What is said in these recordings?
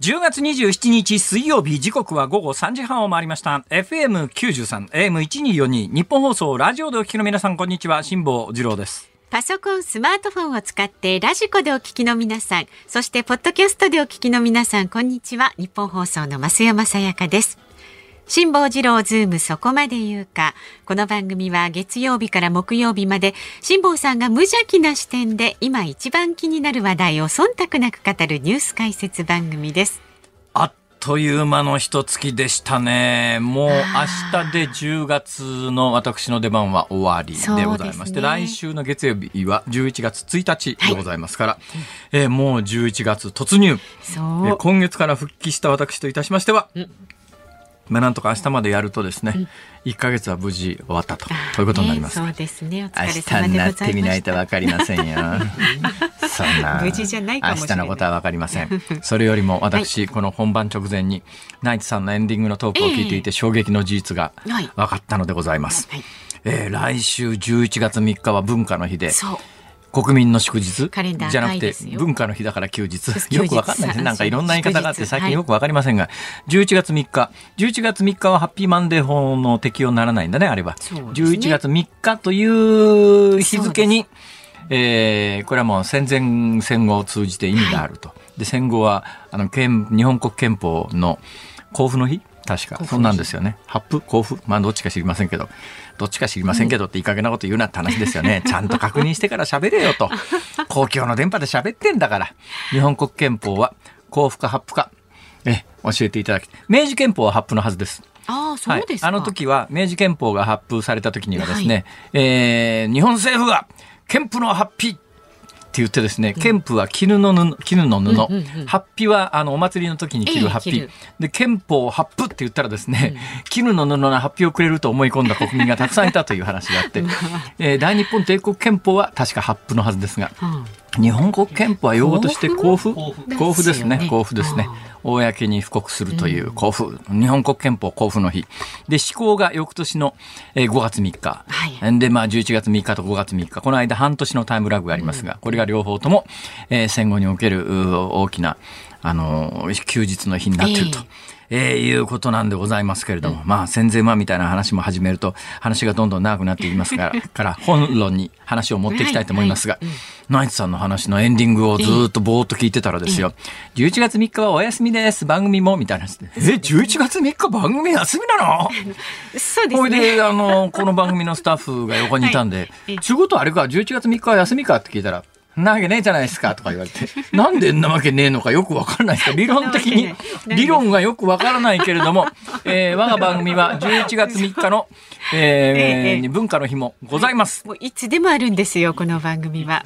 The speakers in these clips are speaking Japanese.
10月27日水曜日、時刻は午後3時半を回りました。 FM93 AM1242 日本放送ラジオでお聞きの皆さん、こんにちは。辛坊治郎です。パソコン、スマートフォンを使ってラジコでお聞きの皆さん、そしてポッドキャストでお聞きの皆さん、こんにちは。日本放送の増山さやかです。辛坊治郎ズームそこまで言うか。この番組は月曜日から木曜日まで、辛坊さんが無邪気な視点で今一番気になる話題を忖度なく語るニュース解説番組です。あっという間の一月でしたね。もう明日で10月の私の出番は終わりでございまして、ね、来週の月曜日は11月1日でございますから、はい、もう11月突入。そう、今月から復帰した私といたしましては、なんとか明日までやるとですね、1ヶ月は無事終わったと、ということになります。そうですね。お疲れ様でございました。明日になってみないと分かりませんよ。そんな無事じゃないかもしれない。明日のことは分かりません。それよりも私、はい、この本番直前にナイツさんのエンディングのトークを聞いていて、衝撃の事実が分かったのでございます。はい、来週11月3日は文化の日で、そう、国民の祝日じゃなくて文化の日だから休日。よくわかんないですね。なんかいろんな言い方があって最近よくわかりませんが、11月3日、11月3日はハッピーマンデー法の適用にならないんだね、あれは。11月3日という日付に、これはもう戦前戦後を通じて意味があると。で、戦後は日本国憲法の公布の日、確かそうなんですよね。発布、公布、どっちか知りませんけど、っていい加減なこと言うなって話ですよね。ちゃんと確認してから喋れよと。公共の電波で喋ってんだから。日本国憲法は公布か発布か、教えていただき。明治憲法は発布のはずです。ああ、そうですか。はい、あの時は明治憲法が発布された時にはですね、はい、日本政府が憲法の発布って言ってですね、憲布は絹の布、ハッピはお祭りの時に着るハッピ、で憲法ハップって言ったらですね、絹の布のハッピをくれると思い込んだ国民がたくさんいたという話があって、大日本帝国憲法は確かハップのはずですが、日本国憲法は用語として公布ですね。公布ですね。公に布告するという公布、日本国憲法公布の日で、施行が翌年の5月3日、はい、で、11月3日と5月3日、この間半年のタイムラグがありますが、これが両方とも戦後における大きな休日の日になっていると。いうことなんでございますけれども、戦前はみたいな話も始めると話がどんどん長くなっていきますから本論に話を持っていきたいと思いますが、ナイツさんの話のエンディングをずっとぼーっと聞いてたらですよ、11月3日はお休みです、番組もみたいな話で、11月3日番組休みなの？そうですね。これでこの番組のスタッフが横にいたんで、ちゅうことあれか、11月3日は休みかって聞いたら、なわけねえじゃないですかとか言われて、なんでんなわけねえのかよくわからないですか。理論がよくわからないけれども、我が番組は11月3日の、文化の日もございます。もういつでもあるんですよ、この番組は。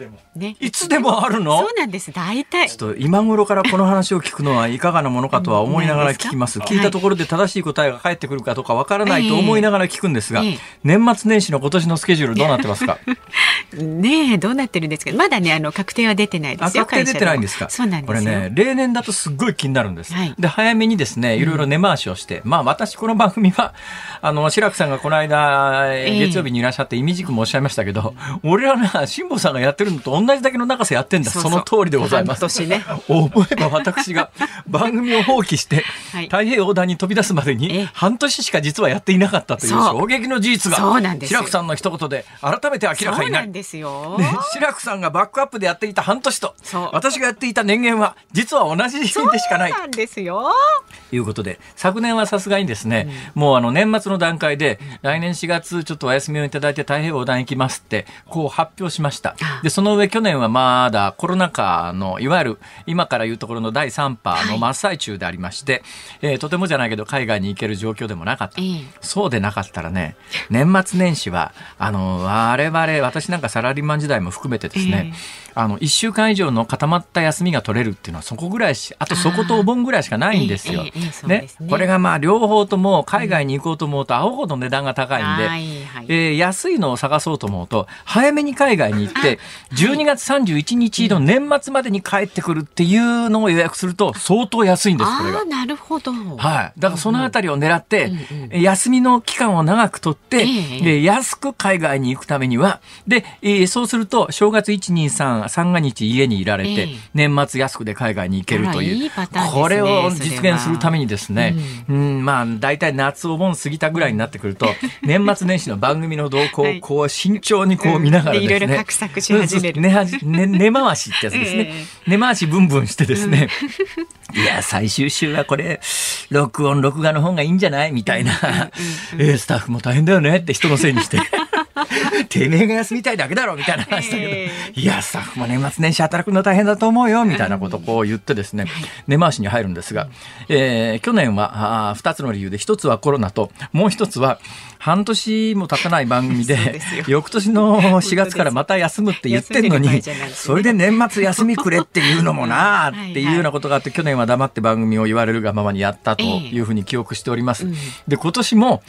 いつでもあるの？そうなんです。大体ちょっと今頃からこの話を聞くのはいかがなものかとは思いながら聞きます。聞いたところで正しい答えが返ってくるかどうかわからないと思いながら聞くんですが、年末年始の今年のスケジュールどうなってますか？ねえ、どうなってるんですけど、まだね、確定は出てないですよ。確定出てないんですか？そうなんです。これね、例年だとすっごい気になるんです。で、早めにですね、いろいろ根回しをして、私この番組は志らくさんがこの間月曜日にいらっしゃって意味軸もおっしゃいましたけど、俺らが辛坊さんがやってるのと同じだけの長さやってんだ。その通りでございます。半年ね。思えば私が番組を放棄して太平洋横断に飛び出すまでに半年しか実はやっていなかったという衝撃の事実が、志らくさんの一言で改めて明らかになる。そうなんですよ。志らくさんがバックアップでやっていた半年と私がやっていた年限は実は同じでしかない。そうなんですよ。ということで、昨年はさすがにですね、もう年末の段階で、来年4月ちょっとお休みをいただいて太平洋横断行きますってこう発表しました。で、その上去年はまだコロナ禍のいわゆる今からいうところの第3波の真っ最中でありまして、とてもじゃないけど海外に行ける状況でもなかった。そうでなかったらね、年末年始は我々、私なんかサラリーマン時代も含めてですね、1週間以上の固まった休みが取れるっていうのはそこぐらいし、あとそことお盆ぐらいしかないんですよ。これが両方とも海外に行こうと思うとアホほど値段が高いんで、安いのを探そうと思うと早めに海外に行って12月31日の年末までに帰ってくるっていうのを予約すると相当安いんです。これがなるほど、はい、だからそのあたりを狙って休みの期間を長く取って安く海外に行くためには、でそうすると正月1、2、3が三が日家にいられて、年末安くで海外に行けるという、これを実現するためにですね、まあ大体夏お盆過ぎたぐらいになってくると、年末年始の番組の動向をこう慎重にこう見ながらですね、いろいろ画策し始める、根回しってやつですね、根回しブンブンしてですね、いや最終週はこれ録音録画の方がいいんじゃないみたいな、スタッフも大変だよねって人のせいにしててめえが休みたいだけだろみたいな話だけど、いやスタッフも年末年始働くの大変だと思うよみたいなことをこう言ってですね、根回しに入るんですが、去年は2つの理由で、1つはコロナと、もう1つは半年も経たない番組で翌年の4月からまた休むって言ってるのに、それで年末休みくれっていうのもなっていうようなことがあって、去年は黙って番組を言われるがままにやったというふうに記憶しております。で今年も、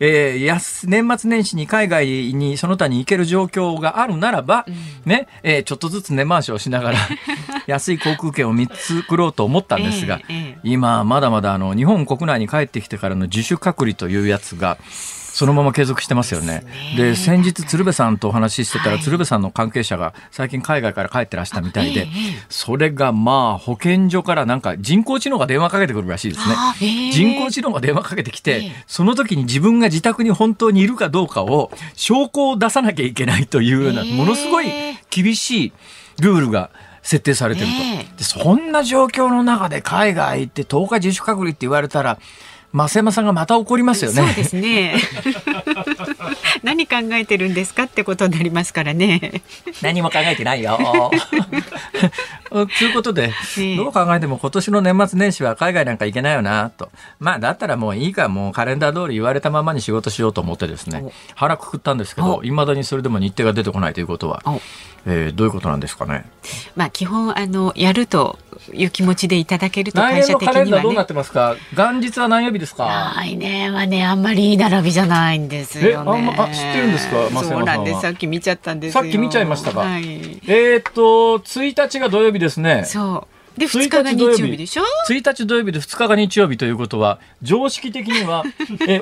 年末年始に海外にその他に行ける状況があるならば、ね、ちょっとずつ根回しをしながら安い航空券を見繕ろうと思ったんですが、今まだまだ日本国内に帰ってきてからの自主隔離というやつがそのまま継続してますよね。で先日鶴瓶さんとお話ししてたら、鶴瓶さんの関係者が最近海外から帰ってらしたみたいで、それがまあ保健所からなんか人工知能が電話かけてくるらしいですね。人工知能が電話かけてきて、その時に自分が自宅に本当にいるかどうかを証拠を出さなきゃいけないというような、ものすごい厳しいルールが設定されてると。でそんな状況の中で海外行って10日自主隔離って言われたら、増山さんがまた怒りますよね。そうですね何考えてるんですかってことになりますからね何も考えてないよということで、どう考えても今年の年末年始は海外なんか行けないよなと、まあだったらもういいか、もうカレンダー通り言われたままに仕事しようと思ってですね、腹くくったんですけど、いまだにそれでも日程が出てこないということは、どういうことなんですかね。まあ基本やるという気持ちでいただけると、会社的にはね。来年のカレンダーどうなってますか。元日は何曜日ですか。来年はねあんまりいい並びじゃないんですよね。知ってるんですか、松山さんは。そうなんです、さっき見ちゃったんですよ。さっき見ちゃいましたか。1日が土曜日ですね。そうで2日が日曜日でしょ。1日土曜日で2日が日曜日ということは、常識的には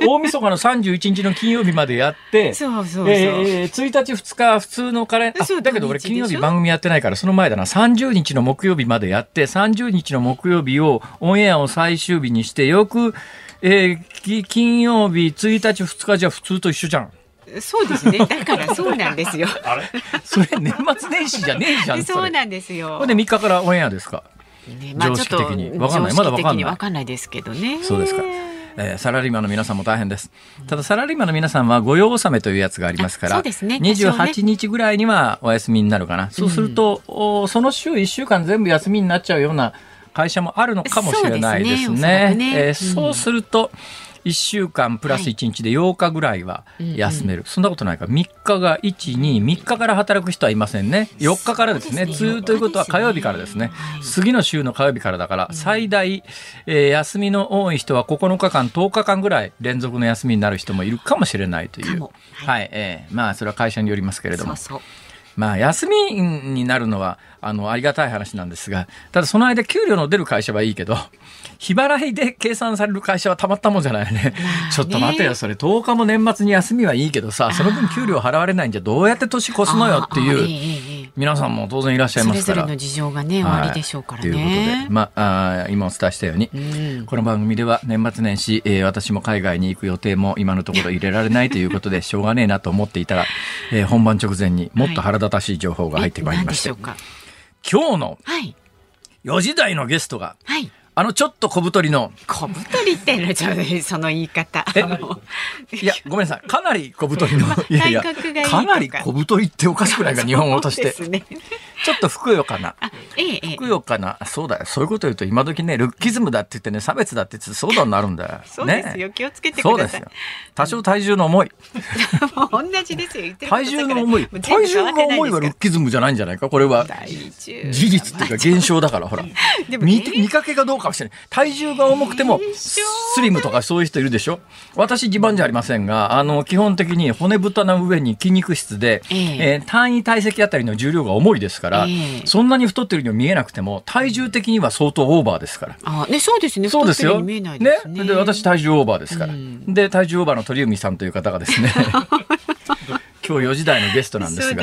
大晦日の31日の金曜日までやって、1日2日普通のカレンダーだけど、俺金曜日番組やってないからその前だな、30日の木曜日までやって、30日の木曜日をオンエアを最終日にして、よく、金曜日1日2日じゃ普通と一緒じゃん。そうですね、だからそうなんですよあれそれ年末年始じゃねえじゃん。そうなんですよ。これで3日からオンエアですか、常識的に。わかんない、まだわかんないですけどね。そうですか。サラリーマンの皆さんも大変です。ただサラリーマンの皆さんは御用納めというやつがありますから、そうですね、28日ぐらいにはお休みになるかな、そうすると、その週1週間全部休みになっちゃうような会社もあるのかもしれないですね。そうすると1週間プラス1日で8日ぐらいは休める、そんなことないか。3日が3日から働く人はいませんね。4日からですね。ということは火曜日からですね、次の週の火曜日からだから、最大、休みの多い人は9日間10日間ぐらい連続の休みになる人もいるかもしれないという、まあそれは会社によりますけれども、まあ休みになるのはありがたい話なんですが、ただその間給料の出る会社はいいけど、日払いで計算される会社はたまったもんじゃないねちょっと待てよ、それ10日も年末に休みはいいけどさ、その分給料払われないんじゃどうやって年越すのよっていう皆さんも当然いらっしゃいますから、それぞれの事情がね、おありでしょうからね。ということで、まあ今お伝えしたように、この番組では年末年始、私も海外に行く予定も今のところ入れられないということでしょうがねえなと思っていたら、本番直前にもっと腹立たしい情報が入ってまいりまして、今日の4時台のゲストが、ちょっと小太りの、小太りってのちょっとその言い方いやごめんなさい、かなり小太りのかなり小太りっておかしくないか、日本語としてちょっとふくよかな、ふくよかな、そうだよ、そういうこと言うと今時ね、ルッキズムだって言ってね、差別だって言って騒動になるんだよ。そうですよ、気をつけてください。多少体重の重い、同じですよ、体重の重い、体重の重いはルッキズムじゃないんじゃないか、これは事実というか現象だから、ほら見かけがどうかもしれない。体重が重くてもスリムとかそういう人いるでしょ。私自慢じゃありませんが、基本的に骨太の上に筋肉質で、単位体積あたりの重量が重いですから、そんなに太ってるように見えなくても体重的には相当オーバーですから。そうですね、太ってるように見えないですね。で私体重オーバーですから、で体重オーバーの鳥海さんという方がですね今日4時台のゲストなんですが、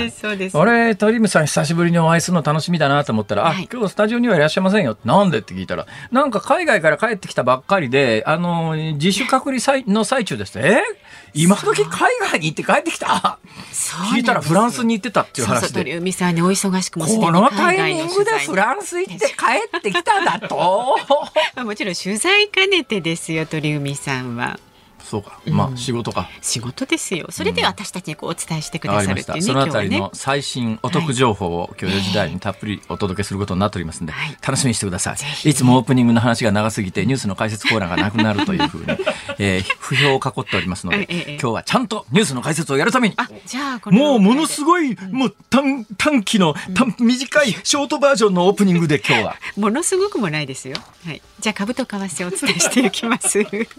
あれ鳥海さん久しぶりにお会いするの楽しみだなと思ったら、はい、今日スタジオにはいらっしゃいませんよって、なんでって聞いたら、なんか海外から帰ってきたばっかりで自主隔離の最中です。今時海外に行って帰ってきた、聞いたらフランスに行ってたっていう話で、鳥海さんね、お忙しくもすでに海外の取材、このタイミングでフランス行って帰ってきただともちろん取材兼ねてですよ、鳥海さんは。そうか、まあ仕事か、仕事ですよ。それで私たちにこうお伝えしてくださるっていうね、そのあたりの最新お得情報を今日4時台にたっぷりお届けすることになっておりますので、楽しみにしてください。いつもオープニングの話が長すぎてニュースの解説コーナーがなくなるというふうに不評を囲っておりますので、今日はちゃんとニュースの解説をやるために、もうものすごい、もう短期の短いショートバージョンのオープニングで、今日はものすごくもないですよ。じゃあ株と為替をお伝えしていきます。今日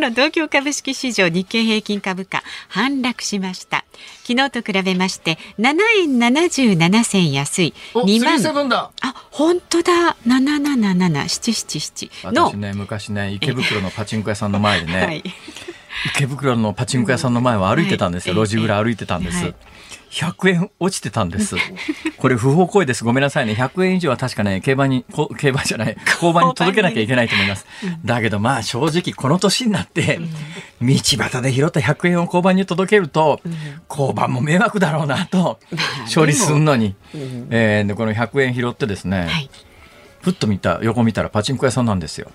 の東京株式市場、日経平均株価反落しました。昨日と比べまして7円77銭安い2万。だあ、本当だ、777777の。私ね、昔ね、池袋のパチンコ屋さんの前でね、はい、池袋のパチンコ屋さんの前を歩いてたんですよ、路地裏歩いてたんです、100円落ちてたんです。これ不法行為です。ごめんなさいね。100円以上は確かね、交番に届けなきゃいけないと思います。だけどまあ正直この年になって道端で拾った100円を交番に届けると、交番も迷惑だろうなと、処理するのに、でこの100円拾ってですね、ふっと横見たらパチンコ屋さんなんですよ。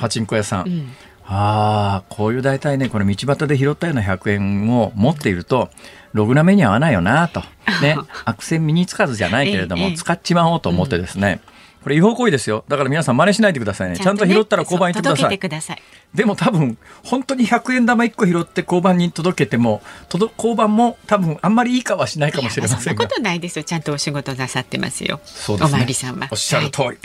パチンコ屋さん、ああ、こういう大体ね、この道端で拾ったような100円を持っていると、ろくな目に合わないよなと、ね、悪戦身につかずじゃないけれども、使っちまおうと思ってですね、これ違法行為ですよ。だから皆さん真似しないでくださいね。ちゃんと拾ったら交番に行ってください。届けてください。でも多分、本当に100円玉1個拾って交番に届けても、交番も多分あんまりいいかはしないかもしれませんが。そんなことないですよ。ちゃんとお仕事なさってますよ。そうですね。お巡りさんは。おっしゃる通り。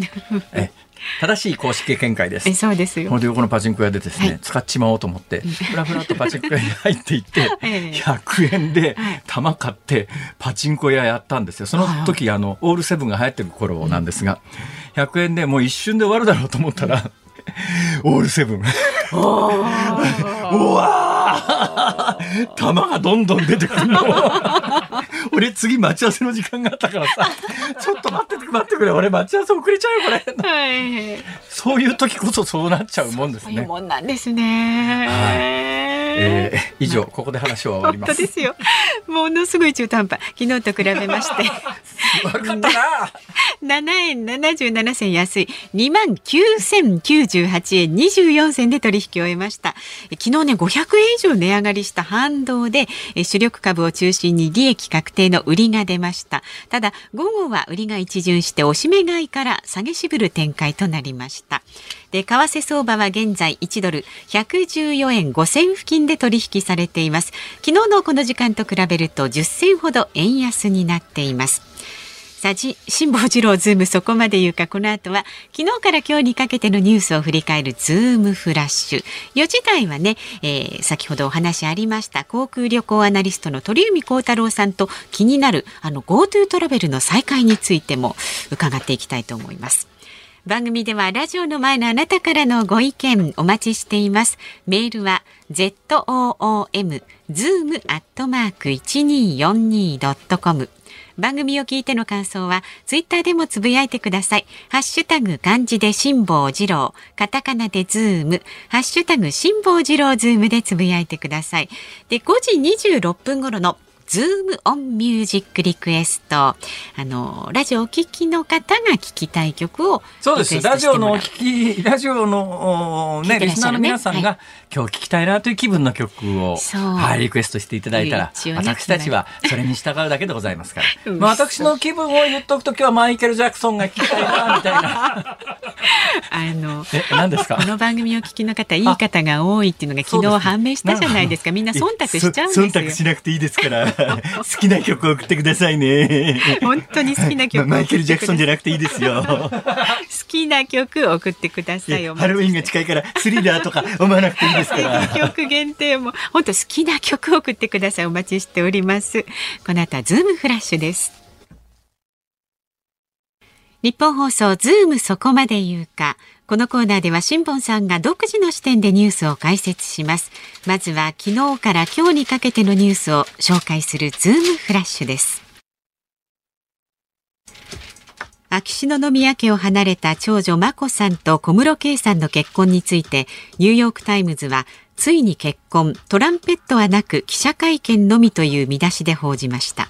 正しい公式見解です。そうですよ。このパチンコ屋でですね、使っちまおうと思ってフラフラとパチンコ屋に入っていって100円で玉買ってパチンコ屋やったんですよ。その時オールセブンが流行ってる頃なんですが、100円でもう一瞬で終わるだろうと思ったら、オールセブンうわー、玉がどんどん出てくるの。俺次待ち合わせの時間があったからさ、ちょっと待ってくれ、俺待ち合わせ遅れちゃうよこれ、そういう時こそそうなっちゃうもんですね。そういうもんなんですね。以上、ここで話は終わります。本当ですよ。ものすごい中途半端。昨日と比べまして悪かったな。7円77銭安い 29,098 円24銭で取引を終えました。昨日ね、500円以上値上がりした反動で主力株を中心に利益確定の売りが出ました。ただ午後は売りが一巡して、おしめ買いから下げ渋る展開となりました。で、為替相場は現在1ドル114円5銭付近で取引されています。昨日のこの時間と比べると10銭ほど円安になっています。辛坊治郎ズームそこまで言うか。この後は昨日から今日にかけてのニュースを振り返るズームフラッシュ。4時台はね、先ほどお話ありました航空旅行アナリストの鳥海高太郎さんと、気になるGoToトラベルの再開についても伺っていきたいと思います。番組ではラジオの前のあなたからのご意見お待ちしています。メールは zoom@1242.com。番組を聞いての感想はツイッターでもつぶやいてください。ハッシュタグ漢字で辛坊治郎、カタカナでズーム、ハッシュタグ辛坊治郎ズームでつぶやいてください。で、5時26分頃のズームオンミュージックリクエスト、ラジオお聞きの方が聞きたい曲をリクエストしてもらう。そうです。ラジオの、ね、リスナーの皆さんが、今日聞きたいなという気分の曲を、リクエストしていただいたら、私たちはそれに従うだけでございますから、私の気分を言っとくと、今日はマイケル・ジャクソンが聞きたいなみたいな何ですか。この番組を聞きの方、いい方が多いっていうのが昨日判明したじゃないですか。みんな忖度しちゃうんですよ。忖度しなくていいですから好きな曲を送ってくださいね。本当に好きな曲、マイケル・ジャクソンじゃなくていいですよ。好きな曲を送ってください。ハロウィーンが近いからスリラーとか思わなくていいですから曲限定も本当好きな曲を送ってください。お待ちしております。この後はズームフラッシュです。日本放送ズームそこまで言うか。このコーナーでは辛坊さんが独自の視点でニュースを解説します。まずは昨日から今日にかけてのニュースを紹介するズームフラッシュです。秋篠宮家を離れた長女眞子さんと小室圭さんの結婚について、ニューヨークタイムズはついに結婚、トランペットはなく記者会見のみという見出しで報じました。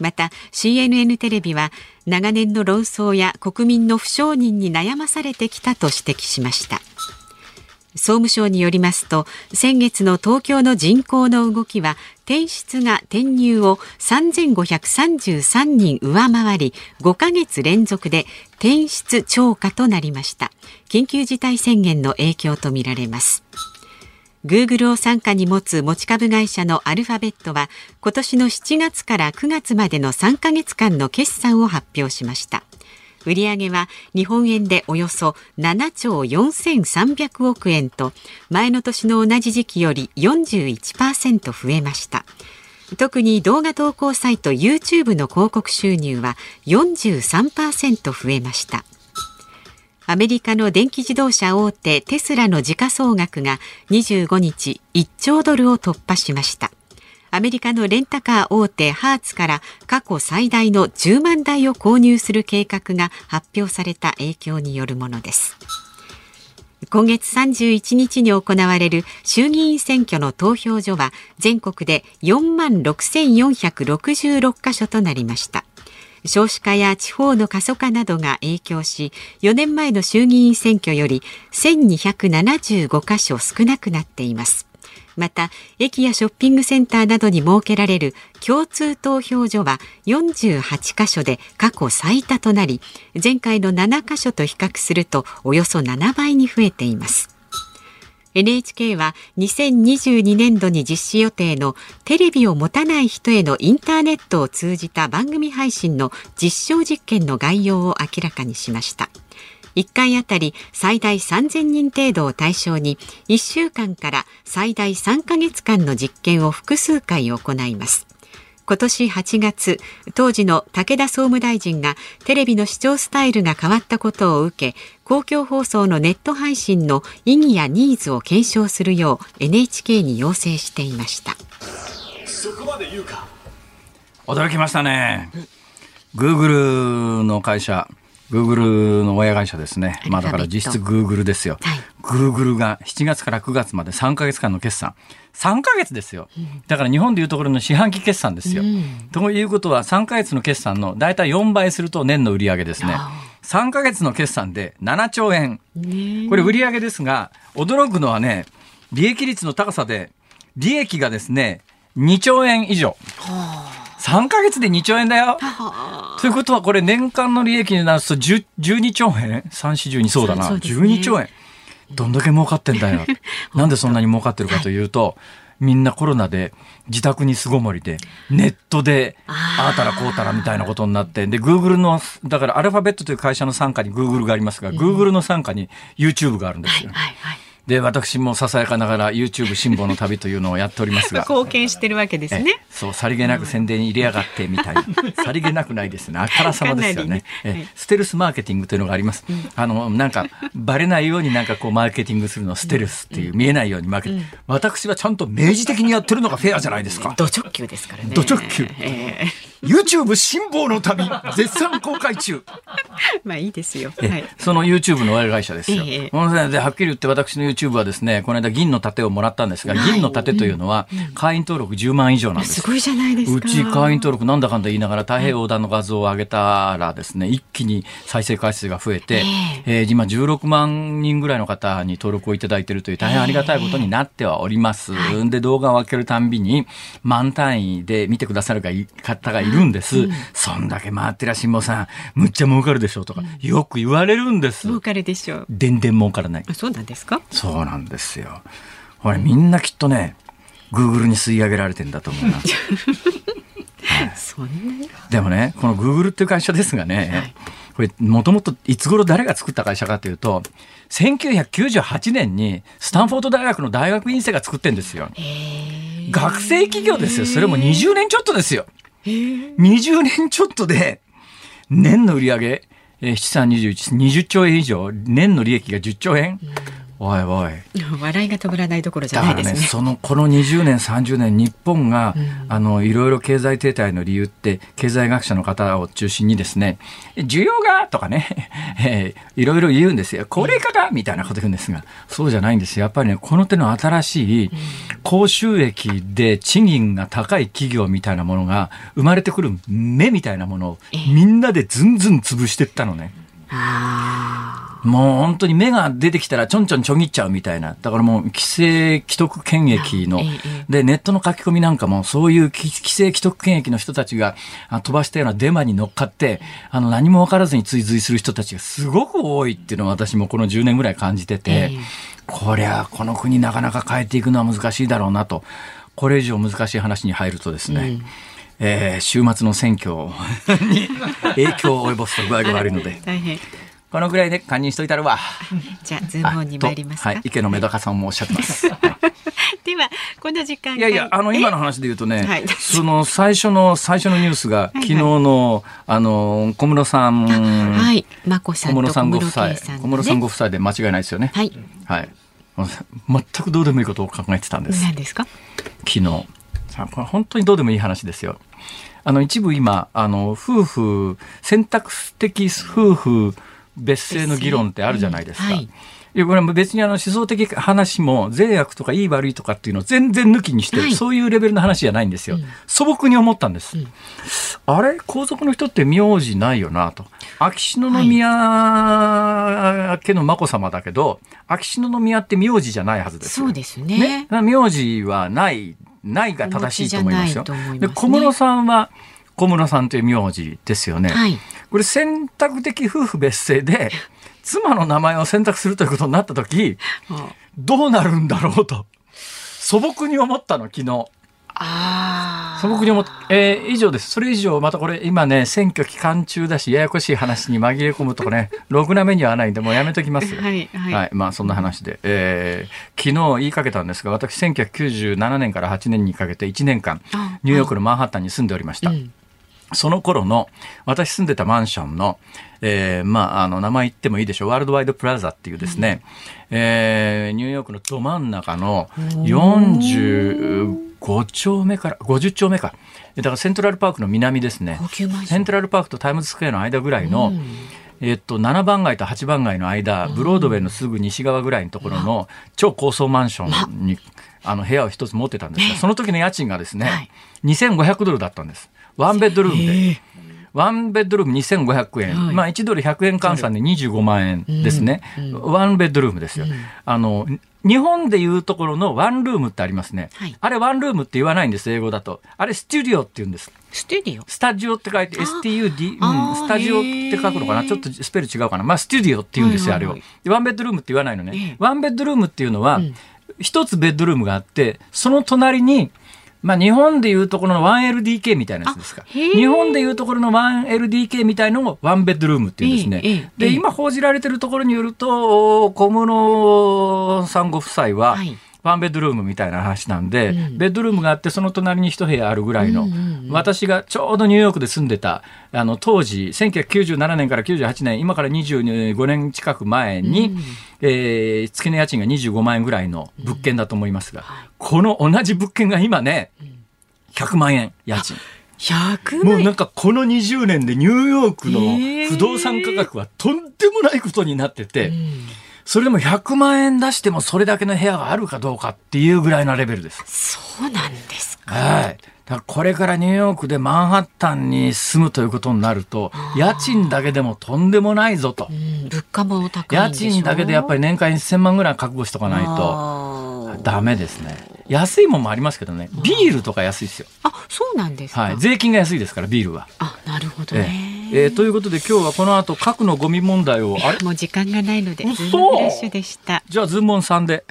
また CNN テレビは長年の論争や国民の不承認に悩まされてきたと指摘しました。総務省によりますと、先月の東京の人口の動きは転出が転入を3533人上回り、5ヶ月連続で転出超過となりました。緊急事態宣言の影響とみられます。Google を傘下に持つ持ち株会社のアルファベットは、今年の7月から9月までの3ヶ月間の決算を発表しました。売上は日本円でおよそ7兆4300億円と、前の年の同じ時期より 41% 増えました。特に動画投稿サイト YouTube の広告収入は 43% 増えました。アメリカの電気自動車大手テスラの時価総額が25日1兆ドルを突破しました。アメリカのレンタカー大手ハーツから過去最大の10万台を購入する計画が発表された影響によるものです。今月31日に行われる衆議院選挙の投票所は全国で46,466カ所となりました。少子化や地方の過疎化などが影響し、4年前の衆議院選挙より1275カ所少なくなっています。また、駅やショッピングセンターなどに設けられる共通投票所は48カ所で過去最多となり、前回の7カ所と比較するとおよそ7倍に増えています。NHK は2022年度に実施予定のテレビを持たない人へのインターネットを通じた番組配信の実証実験の概要を明らかにしました。1回あたり最大3000人程度を対象に、1週間から最大3ヶ月間の実験を複数回行います。今年8月、当時の武田総務大臣がテレビの視聴スタイルが変わったことを受け、公共放送のネット配信の意義やニーズを検証するよう NHK に要請していました。そこまで言うか。驚きましたね。Google の会社、Google の親会社ですね。まあだから実質 Google ですよ。はい、Google が7月から9月まで3ヶ月間の決算。3ヶ月ですよ。だから日本でいうところの四半期決算ですよ。うん、ということは3ヶ月の決算のだいたい4倍すると年の売上ですね。3ヶ月の決算で7兆円。これ売上ですが、驚くのはね、利益率の高さで、利益がですね、2兆円以上。3ヶ月で2兆円だよ。ということはこれ年間の利益になると12兆円 ?3,4,12 そうだな。12兆円。どんだけ儲かってんだよ。なんでそんなに儲かってるかというと、みんなコロナで自宅に巣ごもりで、ネットであーたらこうたらみたいなことになって、で、Google の、だからアルファベットという会社の傘下に Google がありますが、Google の傘下に YouTube があるんですよ。で、私もささやかながら YouTube 辛抱の旅というのをやっておりますが。貢献してるわけですね。そう、さりげなく宣伝に入れやがってみたいな。さりげなくないですね。あからさまですよね。ステルスマーケティングというのがあります。なんか、バレないようになんかこうマーケティングするのをステルスっていう、見えないようにマーケティング。私はちゃんと明示的にやってるのがフェアじゃないですか。ド直球ですからね。ド直球。YouTube 辛抱の旅、絶賛公開中。まあいいですよ。その YouTube の親会社ですよ。で、はっきり言って私の YouTube はですね、この間銀の盾をもらったんですが、銀の盾というのは会員登録10万以上なんです。すごいじゃないですか。うち会員登録なんだかんだ言いながら太平洋横断の画像を上げたらですね、一気に再生回数が増えて、今16万人ぐらいの方に登録をいただいているという大変ありがたいことになってはおります。で、動画を開けるたんびに満単位で見てくださる方がいるんです。そんだけ回ってら辛坊さん、むっちゃ儲かるでしょうとか、よく言われるんです。儲かるでしょう。全然儲からない。そうなんですか。そうなんですよ。これみんなきっとね、Google に吸い上げられてんだと思うな。でもね、この Google っていう会社ですがね、これもともといつ頃誰が作った会社かというと、1998年にスタンフォード大学の大学院生が作ってんですよ。学生企業ですよ。それも20年ちょっとですよ。20年ちょっとで年の売り上げ7321、20兆円以上、年の利益が10兆円、おいおい、笑いが止まらないどころじゃないですね。だからね、この20年30年日本が、いろいろ経済停滞の理由って経済学者の方を中心にですね、需要がとかね、いろいろ言うんですよ、高齢化がみたいなこと言うんですが、そうじゃないんですよ。やっぱりね、この手の新しい高収益で賃金が高い企業みたいなものが生まれてくる目みたいなものをみんなでずんずん潰していったのね。もう本当に目が出てきたらちょんちょんちょぎっちゃうみたいな。だからもう規制既得権益の、でネットの書き込みなんかもそういう規制既得権益の人たちが飛ばしたようなデマに乗っかって何も分からずに追随する人たちがすごく多いっていうのを私もこの10年ぐらい感じてて、こりゃこの国なかなか変えていくのは難しいだろうなと。これ以上難しい話に入るとですね、週末の選挙に影響を及ぼすと具合が悪いので大変。このぐらいで堪忍しといたるわ。じゃあズームオンに参りますか。はい、池野めだかさんもおっしゃってます。ではこの時間、いや今の話で言うとね、はい、最初のニュースが昨日の、小室さん、はい、眞子さんと小室さんご夫妻で間違いないですよね。はい、はい、全くどうでもいいことを考えてたんです。何ですか？昨日、これ本当にどうでもいい話ですよ。一部今夫婦選択的夫婦別姓の議論ってあるじゃないですか。はい、いやこれも別に思想的話も善悪とかいい悪いとかっていうのを全然抜きにして、はい、そういうレベルの話じゃないんですよ。素朴に思ったんです。あれ皇族の人って名字ないよなと。秋篠宮家の眞子さまだけど、秋篠宮って名字じゃないはずですよ。そうですね。名字はないが正しいと思いますよ。で小室さんは小室さんという名字ですよね。はい、これ選択的夫婦別姓で妻の名前を選択するということになった時、どうなるんだろうと素朴に思ったの昨日。素朴に思った。以上です。それ以上またこれ今ね選挙期間中だしややこしい話に紛れ込むとねろくな目にはないんでもうやめときます。はいはい、はい、まあそんな話で、昨日言いかけたんですが私1997年から8年にかけて1年間ニューヨークのマンハッタンに住んでおりました。はい、その頃の私住んでたマンションの、名前言ってもいいでしょう。ワールドワイドプラザっていうですね、ニューヨークのど真ん中の45丁目から50丁目か。だからセントラルパークの南ですね。セントラルパークとタイムズスクエアの間ぐらいの、7番街と8番街の間、ブロードウェイのすぐ西側ぐらいのところの超高層マンションに部屋を一つ持ってたんですが、その時の家賃がですね、$2,500だったんです。ワンベッドルームで。ワンベッドルーム2500円。はい、まあ1ドル100円換算で25万円ですね。ワンベッドルームですよ。日本でいうところのワンルームってありますね。はい、あれワンルームって言わないんです、英語だと。あれスタジオって言うんです。スタジオって書いて STUD、スタジオって書くのかな、ちょっとスペル違うかな。まあスタジオって言うんですよ、あれを。で、ワンベッドルームって言わないのね。ワンベッドルームっていうのは、一つベッドルームがあって、その隣に、まあ、日本でいうところの 1LDK みたいなやつですか。日本でいうところの 1LDK みたいのをワンベッドルームっていうんですね。で、今報じられてるところによると、小室さんご夫妻は、ワンベッドルームみたいな話なんで、ベッドルームがあってその隣に一部屋あるぐらいの、私がちょうどニューヨークで住んでた当時1997年から98年今から25年近く前に、月の家賃が25万円ぐらいの物件だと思いますが、この同じ物件が今ね100万円家賃。もうなんかこの20年でニューヨークの不動産価格はとんでもないことになってて、それでも100万円出してもそれだけの部屋があるかどうかっていうぐらいのレベルです。そうなんですか。はい。だからこれからニューヨークでマンハッタンに住むということになると、家賃だけでもとんでもないぞと。物価も高いんでしょ。家賃だけでやっぱり年間1000万ぐらい覚悟しとかないとダメですね。安いもんもありますけどね。ビールとか安いですよ。あ、そうなんですか。はい。税金が安いですからビールは。あ、なるほどね。ということで今日はこの後核のゴミ問題をもう時間がないのでズームフラッシュでした。じゃあズームオンさんで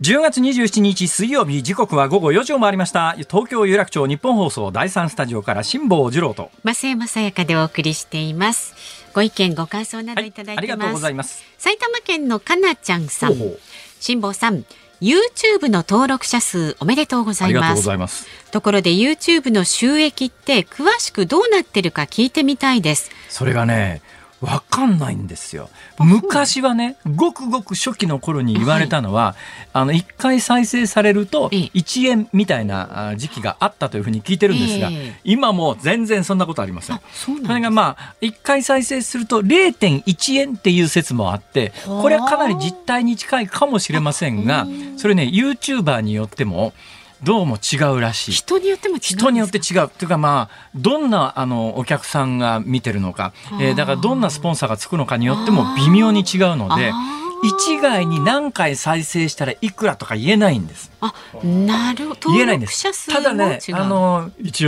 10月27日水曜日、時刻は午後4時を回りました。東京有楽町日本放送第3スタジオから辛坊治郎と増山さやかでお送りしています。ご意見ご感想などいただいてます、はい、ありがとうございます。埼玉県のかなちゃんさん、辛坊さん YouTube の登録者数おめでとうございます。ありがとうございます。ところで YouTube の収益って詳しくどうなってるか聞いてみたいです。それがね、わかんないんですよ。昔はね、ごくごく初期の頃に言われたのは、はい、1回再生されると1円みたいな時期があったというふうに聞いてるんですが、今も全然そんなことありません。それがまあ1回再生すると 0.1 円っていう説もあって、これはかなり実態に近いかもしれませんが、それね、 YouTuber によってもどうも違うらしい。人によっても違う。人によって違うというか、まあどんなお客さんが見てるのか、だからどんなスポンサーがつくのかによっても微妙に違うので、一概に何回再生したらいくらとか言えないんです。あ、なるほど。言えないんです。ただね、一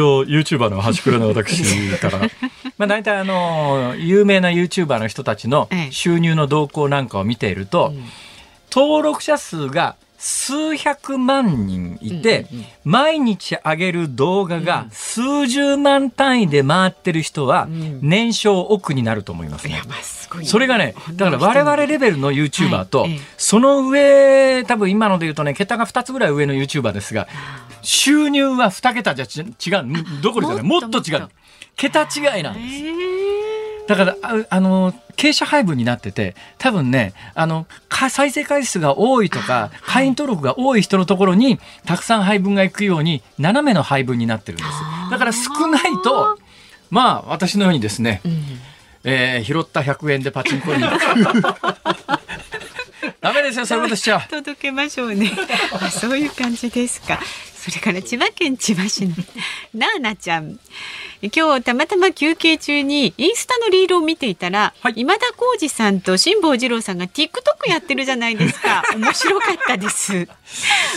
応 YouTuber の端くれの私からまあ大体有名な YouTuber の人たちの収入の動向なんかを見ていると、登録者数が数百万人いて、毎日上げる動画が数十万単位で回ってる人は年商億になると思いますね。やばい、すごい。それがね、だから我々レベルの YouTuber と、その上、多分今ので言うとね、桁が2つぐらい上の YouTuber ですが、収入は2桁じゃ違う、どころじゃない、もっと違う。桁違いなんです。だから傾斜配分になってて、多分ね、再生回数が多いとか会員登録が多い人のところにたくさん配分がいくように斜めの配分になってるんです。だから少ないと、まあ私のようにですね、拾った100円でパチンコにダメですよ、それことしちゃ届けましょうねそういう感じですか。それから千葉県千葉市のなあなちゃん、今日たまたま休憩中にインスタのリールを見ていたら、今田耕司さんと辛坊治郎さんが TikTok やってるじゃないですか。面白かったです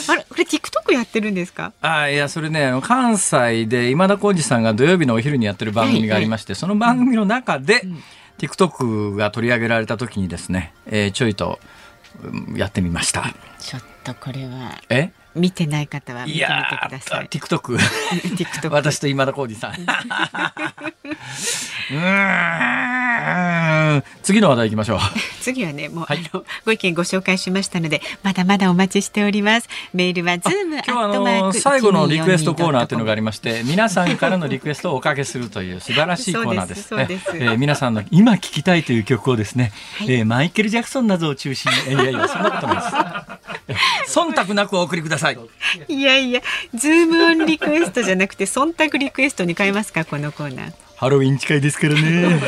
あれ、これ TikTok やってるんですか？いや、それね、関西で今田耕司さんが土曜日のお昼にやってる番組がありまして、その番組の中で、TikTok が取り上げられた時にですね、ちょいとやってみました。ちょっとこれは見てない方は見てみてください。TikTok 私と今田耕司さん次の話題いきましょう次はね、もうご意見ご紹介しましたので、まだまだお待ちしております。メールは Zoom 今日最後のリクエストコーナーというのがありまして、皆さんからのリクエストをおかけするという素晴らしいコーナーですね。皆さんの今聴きたいという曲をですね、マイケル・ジャクソンなどを中心に、そんなことないです忖度なくお送りください。いやいや、ズームオンリクエストじゃなくて忖度リクエストに変えますか、このコーナー。ハロウィン近いですからね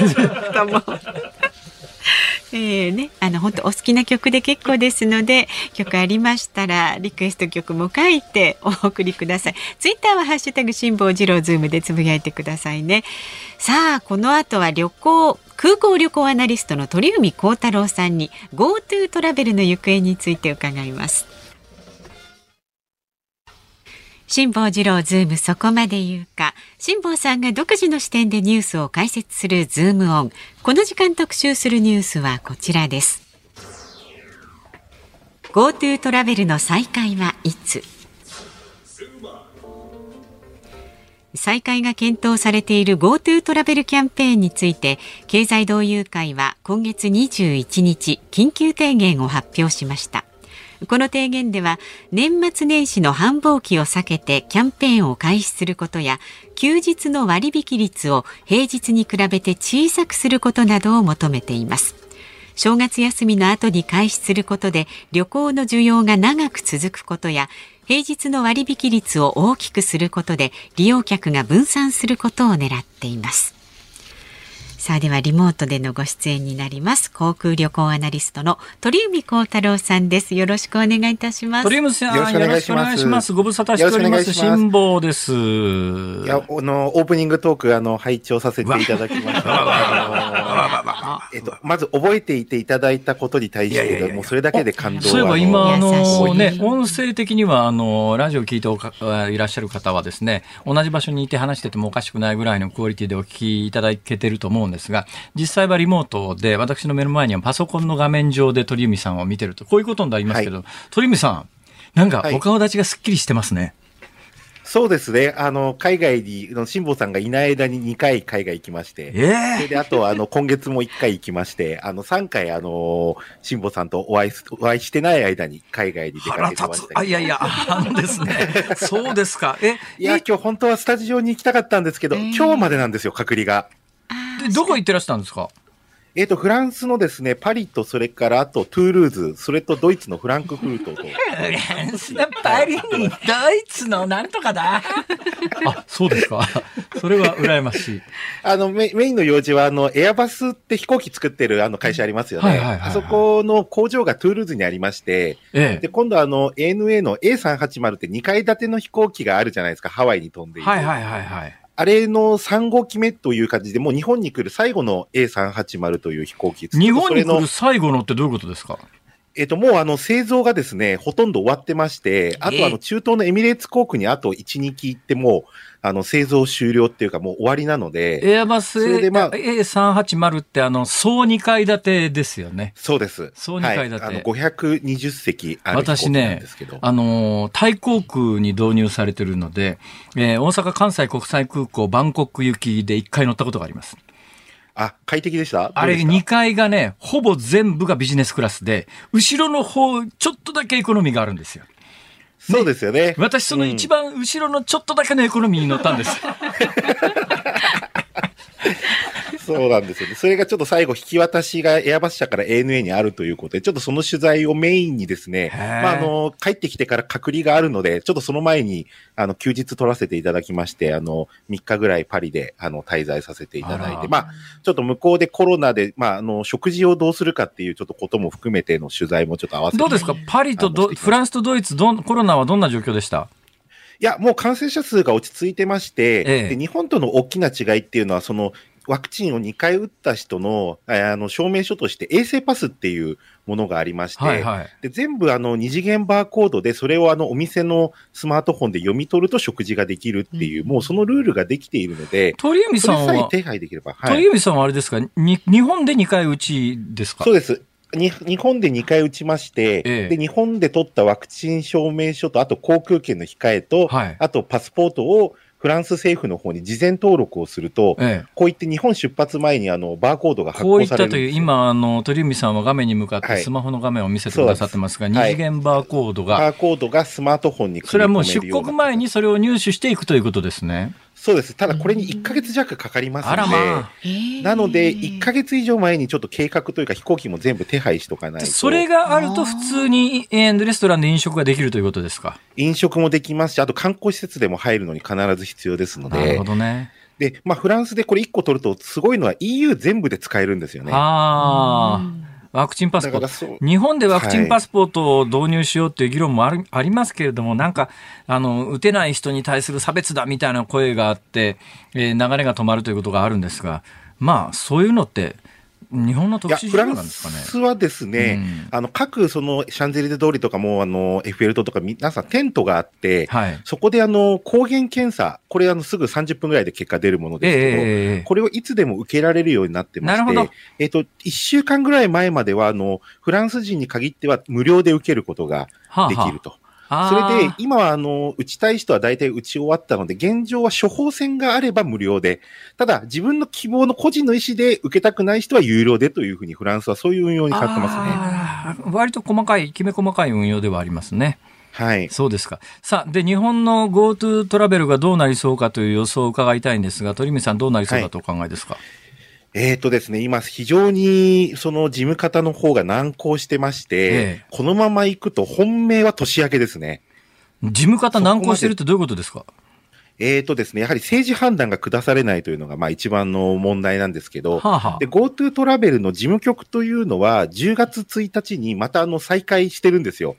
本当お好きな曲で結構ですので、曲ありましたらリクエスト曲も書いてお送りください。ツイッターはハッシュタグ辛坊治郎ズームでつぶやいてくださいね。さあ、この後は空港旅行アナリストの鳥海高太朗さんに GoTo トラベルの行方について伺います。辛坊治郎ズームそこまで言うか。辛坊さんが独自の視点でニュースを解説するズームオン。この時間特集するニュースはこちらです。 GoTo トラベルの再開はいつ？再開が検討されている GoTo トラベルキャンペーンについて、経済同友会は今月21日緊急提言を発表しました。この提言では、年末年始の繁忙期を避けてキャンペーンを開始することや、休日の割引率を平日に比べて小さくすることなどを求めています。正月休みの後に開始することで、旅行の需要が長く続くことや、平日の割引率を大きくすることで、利用客が分散することを狙っています。さあ、ではリモートでのご出演になります航空旅行アナリストの鳥海高太朗さんです。よろしくお願いいたします。鳥海さん、よろしくお願いします。ご無沙汰しております。辛坊です。いや、オープニングトーク拝聴させていただきました。まず覚えていていただいたことに対して、もうそれだけで感動。そういえば今ね、音声的にはラジオ聞いていらっしゃる方はですね、同じ場所にいて話しててもおかしくないぐらいのクオリティでお聞きいただけてると思うんですが、実際はリモートで私の目の前にはパソコンの画面上で鳥海さんを見てるとこういうことになりますけど、鳥海さん、なんかお顔立ちがすっきりしてますね。そうですね。海外に、辛坊さんがいない間に2回海外行きまして、それで、あと、今月も1回行きまして、3回、辛坊さんとお会いしてない間に海外に出かけてました。あ、いやいや、ですね。そうですか。いや、今日本当はスタジオに行きたかったんですけど、今日までなんですよ、隔離が。で、どこ行ってらしたんですか？フランスのですね、パリと、それから、あと、トゥールーズ、それとドイツのフランクフルトと。フランスのパリに、ドイツのなんとかだ。あ、そうですか。それは羨ましい。メインの用事は、エアバスって飛行機作ってる、会社ありますよね。あそこの工場がトゥールーズにありまして、で、今度ANA の A380 って2階建ての飛行機があるじゃないですか、ハワイに飛んでいる。あれの3号機目という感じで、もう日本に来る最後の A380 という飛行機。日本に来る最後のってどういうことですか？もう製造がですね、ほとんど終わってまして、あと中東のエミレーツ航空にあと1、2機行ってもう、製造終了っていうかもう終わりなので。エアバス A380 って総2階建てですよね。そうです。総2階建て。520席ある飛行機なんですけど。私ね、タイ航空に導入されてるので、大阪関西国際空港バンコク行きで1回乗ったことがあります。あ、快適でした？あれ2階がね、ほぼ全部がビジネスクラスで、後ろの方、ちょっとだけエコノミーがあるんですよ。そうですよね。私、その一番後ろのちょっとだけのエコノミーに乗ったんです。そうなんですよね。それがちょっと最後、引き渡しがエアバス社から ANA にあるということで、ちょっとその取材をメインにですね、帰ってきてから隔離があるので、ちょっとその前に、休日取らせていただきまして、3日ぐらいパリで、滞在させていただいて、ちょっと向こうでコロナで、食事をどうするかっていうちょっとことも含めての取材もちょっと合わせて。どうですか？パリとフランスとドイツ、コロナはどんな状況でした？いや、もう感染者数が落ち着いてまして、で、日本との大きな違いっていうのは、ワクチンを2回打った人の、証明書として衛生パスっていうものがありまして、で全部2次元バーコードでそれをお店のスマートフォンで読み取ると食事ができるっていう、もうそのルールができているので、鳥海さんは、それさえ手配できれば。鳥海さんはあれですか、日本で2回打ちですか？そうです。日本で2回打ちまして、で、日本で取ったワクチン証明書と、あと航空券の控えと、あとパスポートを、フランス政府の方に事前登録をすると、こういって日本出発前にバーコードが発行される。こういったという、今、鳥海さんは画面に向かってスマホの画面を見せてくださってますが、二次元バーコードが。バーコードがスマートフォンに組み込めるような。それはもう出国前にそれを入手していくということですね。そうです。ただこれに1ヶ月弱かかりますので、なので1ヶ月以上前にちょっと計画というか飛行機も全部手配しとかないと。それがあると普通にレストランで飲食ができるということですか？飲食もできますし、あと観光施設でも入るのに必ず必要ですので。なるほどね。で、フランスでこれ1個取るとすごいのは EU 全部で使えるんですよね。ワクチンパスポート。日本でワクチンパスポートを導入しようっていう議論もありますけれども、なんか、打てない人に対する差別だみたいな声があって、流れが止まるということがあるんですが、そういうのって、日本の特殊事情なんですかね。フランスはですね、各シャンゼリゼ通りとかもエッフェル塔とか皆さんテントがあって、そこで抗原検査、これすぐ30分ぐらいで結果出るものですけど、これをいつでも受けられるようになってまして、1週間ぐらい前まではフランス人に限っては無料で受けることができると。それで、今は打ちたい人は大体打ち終わったので、現状は処方箋があれば無料で、ただ自分の希望の個人の意思で受けたくない人は有料でというふうにフランスはそういう運用に変わってますね。割ときめ細かい運用ではありますね。そうですか。さあ、で、日本の GoTo トラベルがどうなりそうかという予想を伺いたいんですが、鳥海さんどうなりそうだとお考えですか？ですね、今、非常に、事務方の方が難航してまして、このまま行くと、本命は年明けですね。事務方難航してるってどういうことですか？ですね、やはり政治判断が下されないというのが、一番の問題なんですけど、で、GoTo トラベルの事務局というのは、10月1日にまた再開してるんですよ。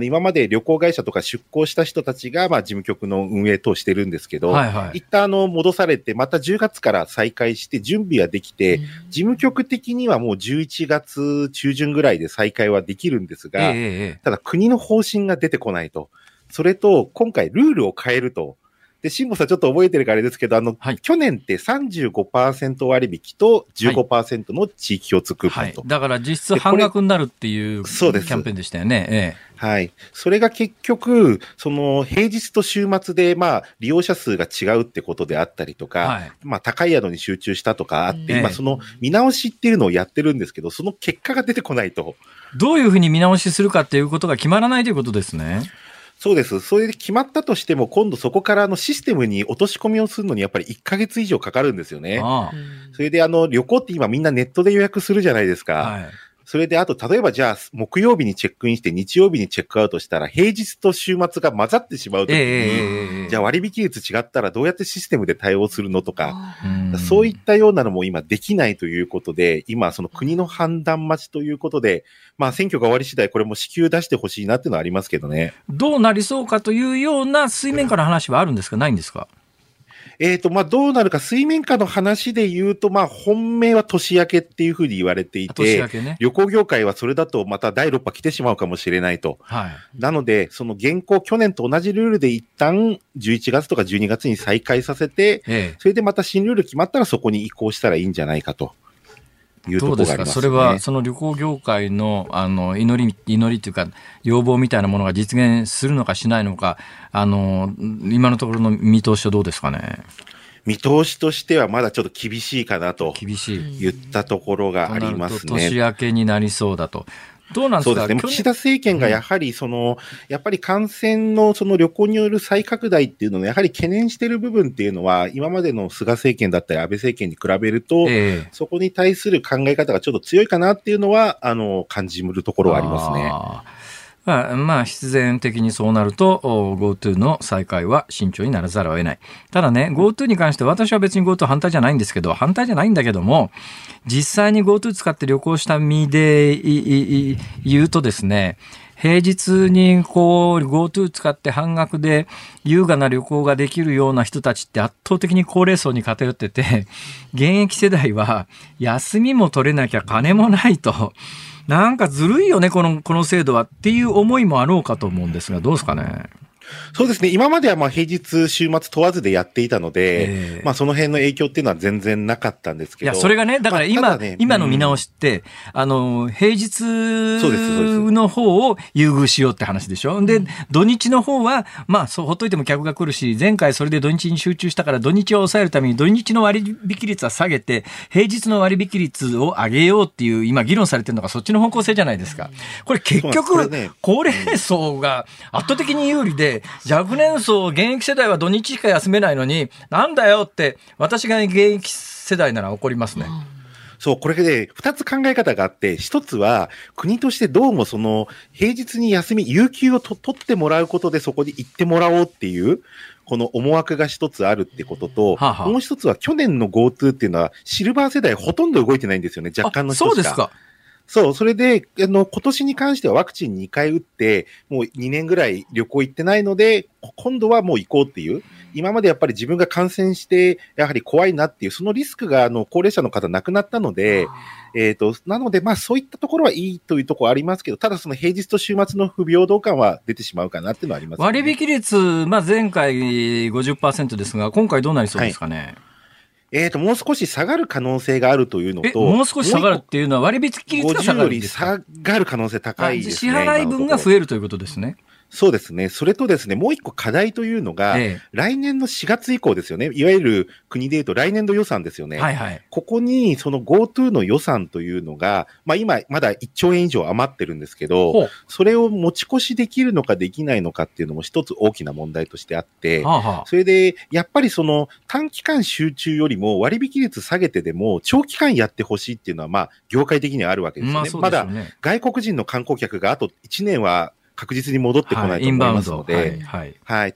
今まで旅行会社とか出向した人たちが、事務局の運営等してるんですけど、一旦戻されて、また10月から再開して、準備はできて、事務局的にはもう11月中旬ぐらいで再開はできるんですが、ただ国の方針が出てこないと。それと、今回ルールを変えると。で、辛坊さんちょっと覚えてるからあれですけど、はい、去年って 35% 割引と 15% の地域共通クーポンと、はいはい。だから実質半額になるっていうキャンペーンでしたよね。ええ、はい。それが結局、その平日と週末で、まあ、利用者数が違うってことであったりとか、はい、まあ、高い宿に集中したとかあって、今その見直しっていうのをやってるんですけど、その結果が出てこないと。どういうふうに見直しするかっていうことが決まらないということですね。そうです。それで決まったとしても、今度そこからシステムに落とし込みをするのにやっぱり1ヶ月以上かかるんですよね。ああ、それで旅行って今みんなネットで予約するじゃないですか。はい、それで、あと、例えばじゃあ、木曜日にチェックインして、日曜日にチェックアウトしたら、平日と週末が混ざってしまうときに、じゃあ割引率違ったらどうやってシステムで対応するのとか、そういったようなのも今できないということで、今、その国の判断待ちということで、まあ、選挙が終わり次第、これも支給出してほしいなっていうのはありますけどね。どうなりそうかというような水面下の話はあるんですか、ないんですか？まあ、どうなるか、水面下の話で言うと、まあ、本命は年明けっていうふうに言われていて、ね、旅行業界はそれだとまた第6波来てしまうかもしれないと。はい、なので、その現行、去年と同じルールで一旦11月とか12月に再開させて、それでまた新ルール決まったらそこに移行したらいいんじゃないかと。どうですか、それはその旅行業界の、祈りというか要望みたいなものが実現するのかしないのか、今のところの見通しはどうですかね。見通しとしてはまだちょっと厳しいかなと言ったところがありますね。年明けになりそうだと。どうなんですか？そうですね。岸田政権がやはりやっぱり感染のその旅行による再拡大っていうのをやはり懸念している部分っていうのは、今までの菅政権だったり安倍政権に比べると、そこに対する考え方がちょっと強いかなっていうのは、感じるところはありますね。まあ、必然的にそうなると GoTo の再開は慎重にならざるを得ない。ただね、 GoTo に関して私は別に GoTo 反対じゃないんですけど、実際に GoTo 使って旅行した身で言うとですね、平日にGoTo 使って半額で優雅な旅行ができるような人たちって圧倒的に高齢層に偏ってて、現役世代は休みも取れなきゃ金もないと、なんかずるいよね、この制度はっていう思いもあろうかと思うんですが、どうですかね。そうですね。今まではまあ平日、週末問わずでやっていたので、まあその辺の影響っていうのは全然なかったんですけど。いや、それがね、だからまあ、今の見直しって、平日の方を優遇しようって話でしょ。で、土日の方は、まあそう、ほっといても客が来るし、前回それで土日に集中したから、土日を抑えるために土日の割引率は下げて、平日の割引率を上げようっていう、今議論されてるのがそっちの方向性じゃないですか。これ結局、高齢層が圧倒的に有利で、若年層、現役世代は土日しか休めないのに、なんだよって、私が現役世代なら怒りますね。そう、これで2つ考え方があって、1つは国としてどうもその平日に休み、有給を取ってもらうことでそこに行ってもらおうっていう、この思惑が一つあるってことと、もう一つは去年の GoTo っていうのはシルバー世代ほとんど動いてないんですよね、若干の人しか。そうですか。そう、それで、今年に関してはワクチン2回打って、もう2年ぐらい旅行行ってないので、今度はもう行こうっていう。今までやっぱり自分が感染して、やはり怖いなっていう、そのリスクが、高齢者の方亡くなったので、なので、まあ、そういったところはいいというところはありますけど、ただその平日と週末の不平等感は出てしまうかなっていうのはありますね。割引率、まあ、前回 50% ですが、今回どうなりそうですかね。はい、もう少し下がる可能性があるというのと、もう少し下がるっていうのは割引率が下がるんですか？50より下がる可能性高いですね。支払い分が増えるということですね。そうですね。それとですね、もう一個課題というのが、来年の4月以降ですよね。いわゆる国でいうと来年度予算ですよね。はいはい、ここにその GoTo の予算というのが、まあ今まだ1兆円以上余ってるんですけど、それを持ち越しできるのかできないのかっていうのも一つ大きな問題としてあって、それでやっぱりその短期間集中よりも割引率下げてでも長期間やってほしいっていうのはまあ業界的にはあるわけですよね。まだ外国人の観光客があと1年は確実に戻ってこないと思いますので、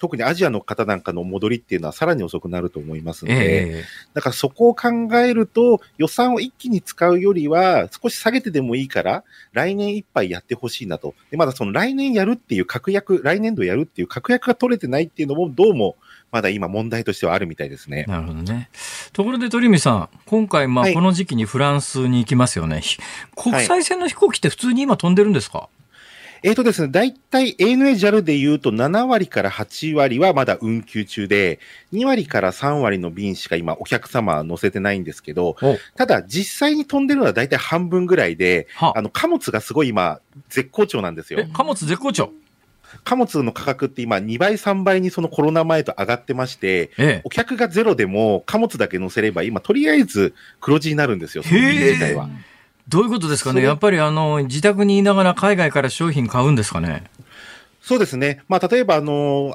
特にアジアの方なんかの戻りっていうのはさらに遅くなると思いますので、だからそこを考えると予算を一気に使うよりは少し下げてでもいいから来年いっぱいやってほしいなと。で、まだその来年やるっていう確約、来年度やるっていう確約が取れてないっていうのもどうもまだ今問題としてはあるみたいですね。なるほどね。ところで鳥海さん、今回まあこの時期にフランスに行きますよね。国際線の飛行機って普通に今飛んでるんですか？ですね、大体 ANA、JAL でいうと7割から8割はまだ運休中で、2割から3割の便しか今お客様乗せてないんですけど、ただ実際に飛んでるのは大体半分ぐらいで、貨物がすごい今絶好調なんですよ。貨物絶好調。貨物の価格って今2倍3倍にそのコロナ前と上がってまして、お客がゼロでも貨物だけ乗せれば今とりあえず黒字になるんですよ、その便自体は。どういうことですかね。やっぱり自宅にいながら海外から商品買うんですかね。そうですね。まあ、例えばア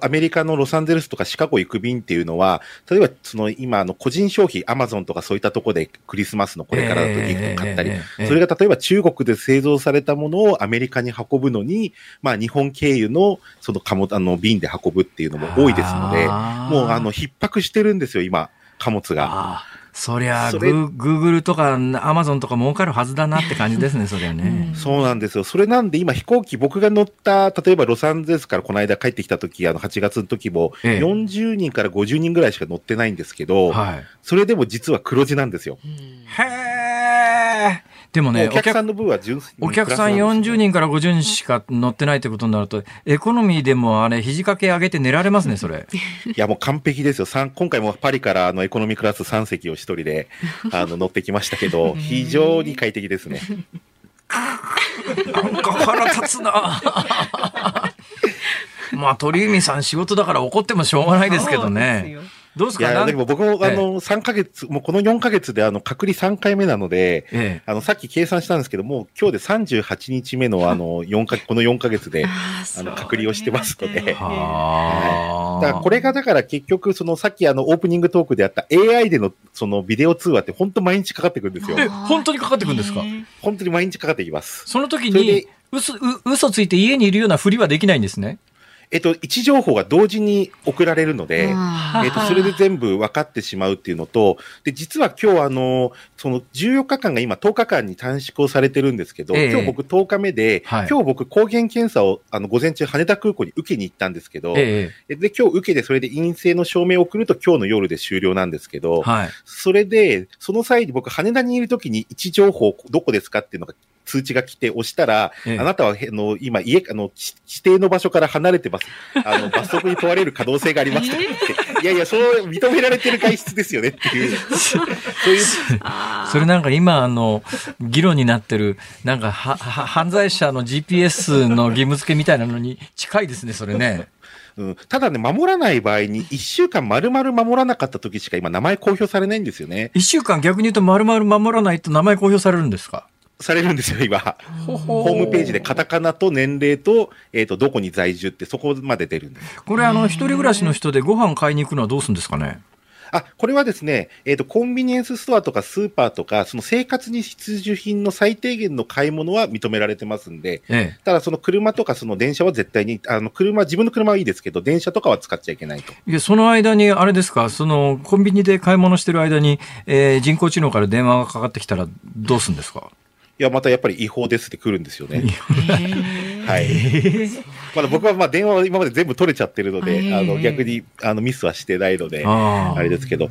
メリカのロサンゼルスとかシカゴ行く便っていうのは、例えばその今個人消費、アマゾンとかそういったところでクリスマスのこれからだとギフト買ったり、それが例えば中国で製造されたものをアメリカに運ぶのに、まあ日本経由のその貨物、便で運ぶっていうのも多いですので、もう逼迫してるんですよ、今、貨物が。そりゃあ、Google とか Amazon とか儲かるはずだなって感じですね、それはね。そうなんですよ。それなんで今飛行機、僕が乗った、例えばロサンゼルスからこの間帰ってきた時、8月の時も、40人から50人ぐらいしか乗ってないんですけど、それでも実は黒字なんですよ。へー。でもね、お客さんの分は純粋にお客さん40人から50人しか乗ってないってことになると、エコノミーでもあれ、肘掛け上げて寝られますね、それ。いや、もう完璧ですよ。今回もパリからエコノミークラス3席を一人で乗ってきましたけど、非常に快適ですね。なんか腹立つな。まあ、鳥海さん仕事だから怒ってもしょうがないですけどね。どうですか？いや、でも僕も3ヶ月、もうこの4ヶ月で隔離3回目なので、さっき計算したんですけど、もう今日で38日目のこの4ヶ月で隔離をしてますので。だからこれがだから結局、さっきオープニングトークであった AI でのビデオ通話って本当毎日かかってくるんですよ。本当にかかってくるんですか？本当に毎日かかってきます。その時に嘘ついて家にいるようなふりはできないんですね。位置情報が同時に送られるので、それで全部分かってしまうっていうのと、で、実は今日その14日間が今10日間に短縮されてるんですけど、今日僕10日目で、今日僕抗原検査を午前中羽田空港に受けに行ったんですけど、で、今日受けてそれで陰性の証明を送ると今日の夜で終了なんですけど、それで、その際に僕羽田にいるときに位置情報どこですかっていうのが通知が来て押したら、あなたは今指定の場所から離れてます。罰則に問われる可能性がありますとか言って、いやいや、そう認められてる外出ですよねっていう。それなんか今、議論になってる、なんか犯罪者の GPS の義務付けみたいなのに近いですね、それね。ただね、守らない場合に、1週間丸々守らなかった時しか今、名前公表されないんですよね。1週間逆に言うと丸々守らないと名前公表されるんですか？されるんですよ、今。ホームページでカタカナと年齢と、どこに在住ってそこまで出るんです。これ、一人暮らしの人でご飯買いに行くのはどうするんですかね？これはですね、コンビニエンスストアとかスーパーとか、その生活に必需品の最低限の買い物は認められてますんで、ただその車とかその電車は絶対に、自分の車はいいですけど、電車とかは使っちゃいけないと。いや、その間に、あれですか、コンビニで買い物してる間に、人工知能から電話がかかってきたらどうするんですか？いや、またやっぱり違法ですって来るんですよね。まだ僕は電話は今まで全部取れちゃってるので、逆にミスはしてないので、あれですけど。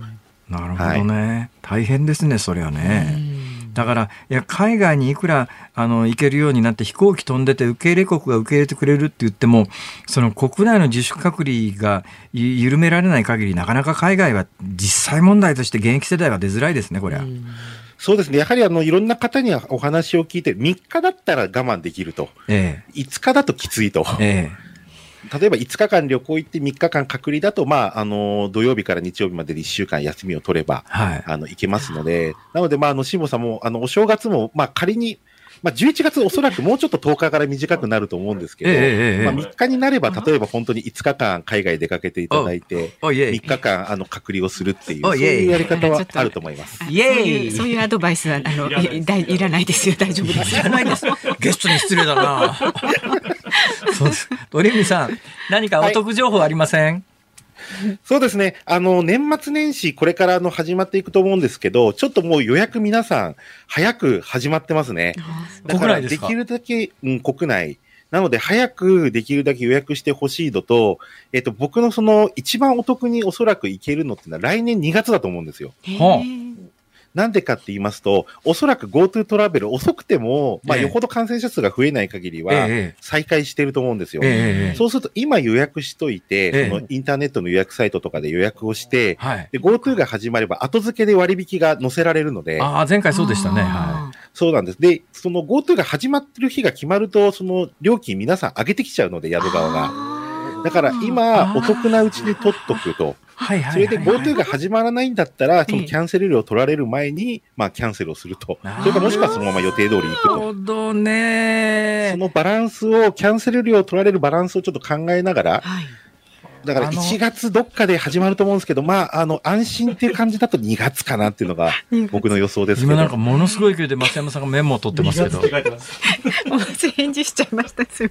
なるほどね。大変ですね、それはね。だから、いや、海外にいくら、行けるようになって飛行機飛んでて受け入れ国が受け入れてくれるって言っても、国内の自主隔離が緩められない限り、なかなか海外は実際問題として現役世代は出づらいですね、これは。そうですね。やはりいろんな方にお話を聞いて、3日だったら我慢できると。5日だときついと。例えば5日間旅行行って3日間隔離だと、土曜日から日曜日までで1週間休みを取れば、行けますので、なので、辛坊さんも、お正月も、仮に、11月おそらくもうちょっと10日から短くなると思うんですけど、3日になれば、例えば本当に5日間海外出かけていただいて、3日間隔離をするっていう、そういうやり方はあると思います。そういうアドバイスは、いらないですよ。大丈夫です。いらないです。ゲストに失礼だな。そうです。鳥海さん、何かお得情報ありません？そうですね。年末年始、これから始まっていくと思うんですけど、ちょっともう予約皆さん、早く始まってますね。だからできるだけ、国内。なので、早くできるだけ予約してほしいのと、僕の一番お得におそらく行けるのってのは来年2月だと思うんですよ。なんでかって言いますと、おそらく GoTo トラベル遅くても、まあ、よほど感染者数が増えない限りは再開してると思うんですよ。そうすると今予約しといて、そのインターネットの予約サイトとかで予約をして、で GoTo が始まれば後付けで割引が載せられるので。ああ、前回そうでしたね。はい。そうなんです。で、その GoTo が始まってる日が決まると、その料金皆さん上げてきちゃうので、宿側が。だから今、お得なうちに取っとくと。はいはいはいはい、それで GoTo が始まらないんだったら、そのキャンセル料を取られる前に、まあ、キャンセルをすると。それかもしくはそのまま予定通り行くと。なるほどね。そのバランスを、キャンセル料を取られるバランスをちょっと考えながら、はい、だから1月どっかで始まると思うんですけど、まあ、安心っていう感じだと2月かなっていうのが僕の予想ですけど。今なんかものすごい勢いで松山さんがメモを取ってますけど。2月って書いてます。思わず返事しちゃいました。2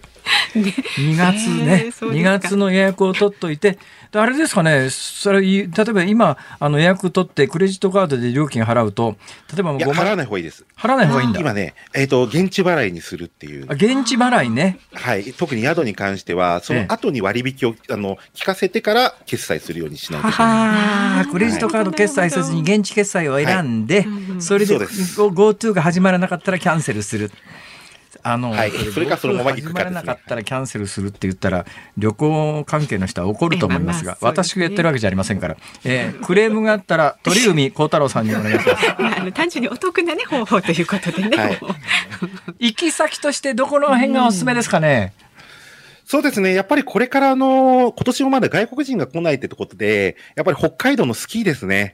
月ね。2月の予約を取っといて、あれですかね、それ例えば今予約取ってクレジットカードで料金払うと、例えば5万払わない方がいいです。払わない方がいいんだ。今ね、現地払いにするっていう。現地払いね。はい。特に宿に関しては、その後に割引を、聞かせてから決済するようにしないといけない。クレジットカード決済せずに現地決済を選んで、はい、それで GoTo が始まらなかったらキャンセルする。はい、それかそのまま行くかですね。始まらなかったらキャンセルするって言ったら旅行関係の人は怒ると思いますが、まあまあそうですね、私がやってるわけじゃありませんから、クレームがあったら鳥海高太郎さんにお願いします、単純にお得な、ね、方法ということでね、はい、行き先としてどこの辺がおすすめですかね。そうですね。やっぱりこれから今年もまだ外国人が来ないってことで、やっぱり北海道のスキーですね。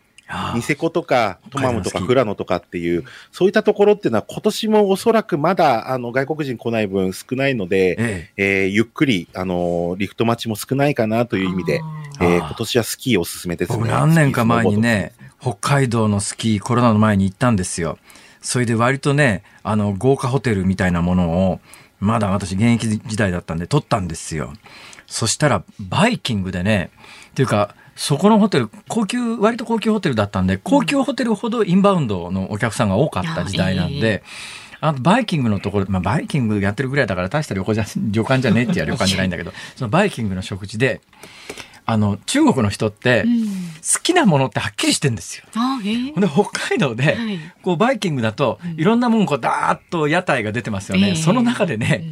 ニセコとかトマムとか富良野とかっていう、そういったところっていうのは今年もおそらくまだ外国人来ない分少ないので、ゆっくりリフト待ちも少ないかなという意味で、今年はスキーおすすめですね。僕何年か前にね、北海道のスキーコロナの前に行ったんですよ。それで割とね、豪華ホテルみたいなものをまだ私現役時代だったんで取ったんですよ。そしたらバイキングでね、っていうかそこのホテル割と高級ホテルだったんで、高級ホテルほどインバウンドのお客さんが多かった時代なんで、あとバイキングのところ、まあ、バイキングやってるぐらいだから大した旅館じゃねえってや旅館じゃないんだけど、そのバイキングの食事で中国の人って好きなものってはっきりしてるんですよ。で北海道でこうバイキングだといろんなもんこうダーッと屋台が出てますよね。その中でね、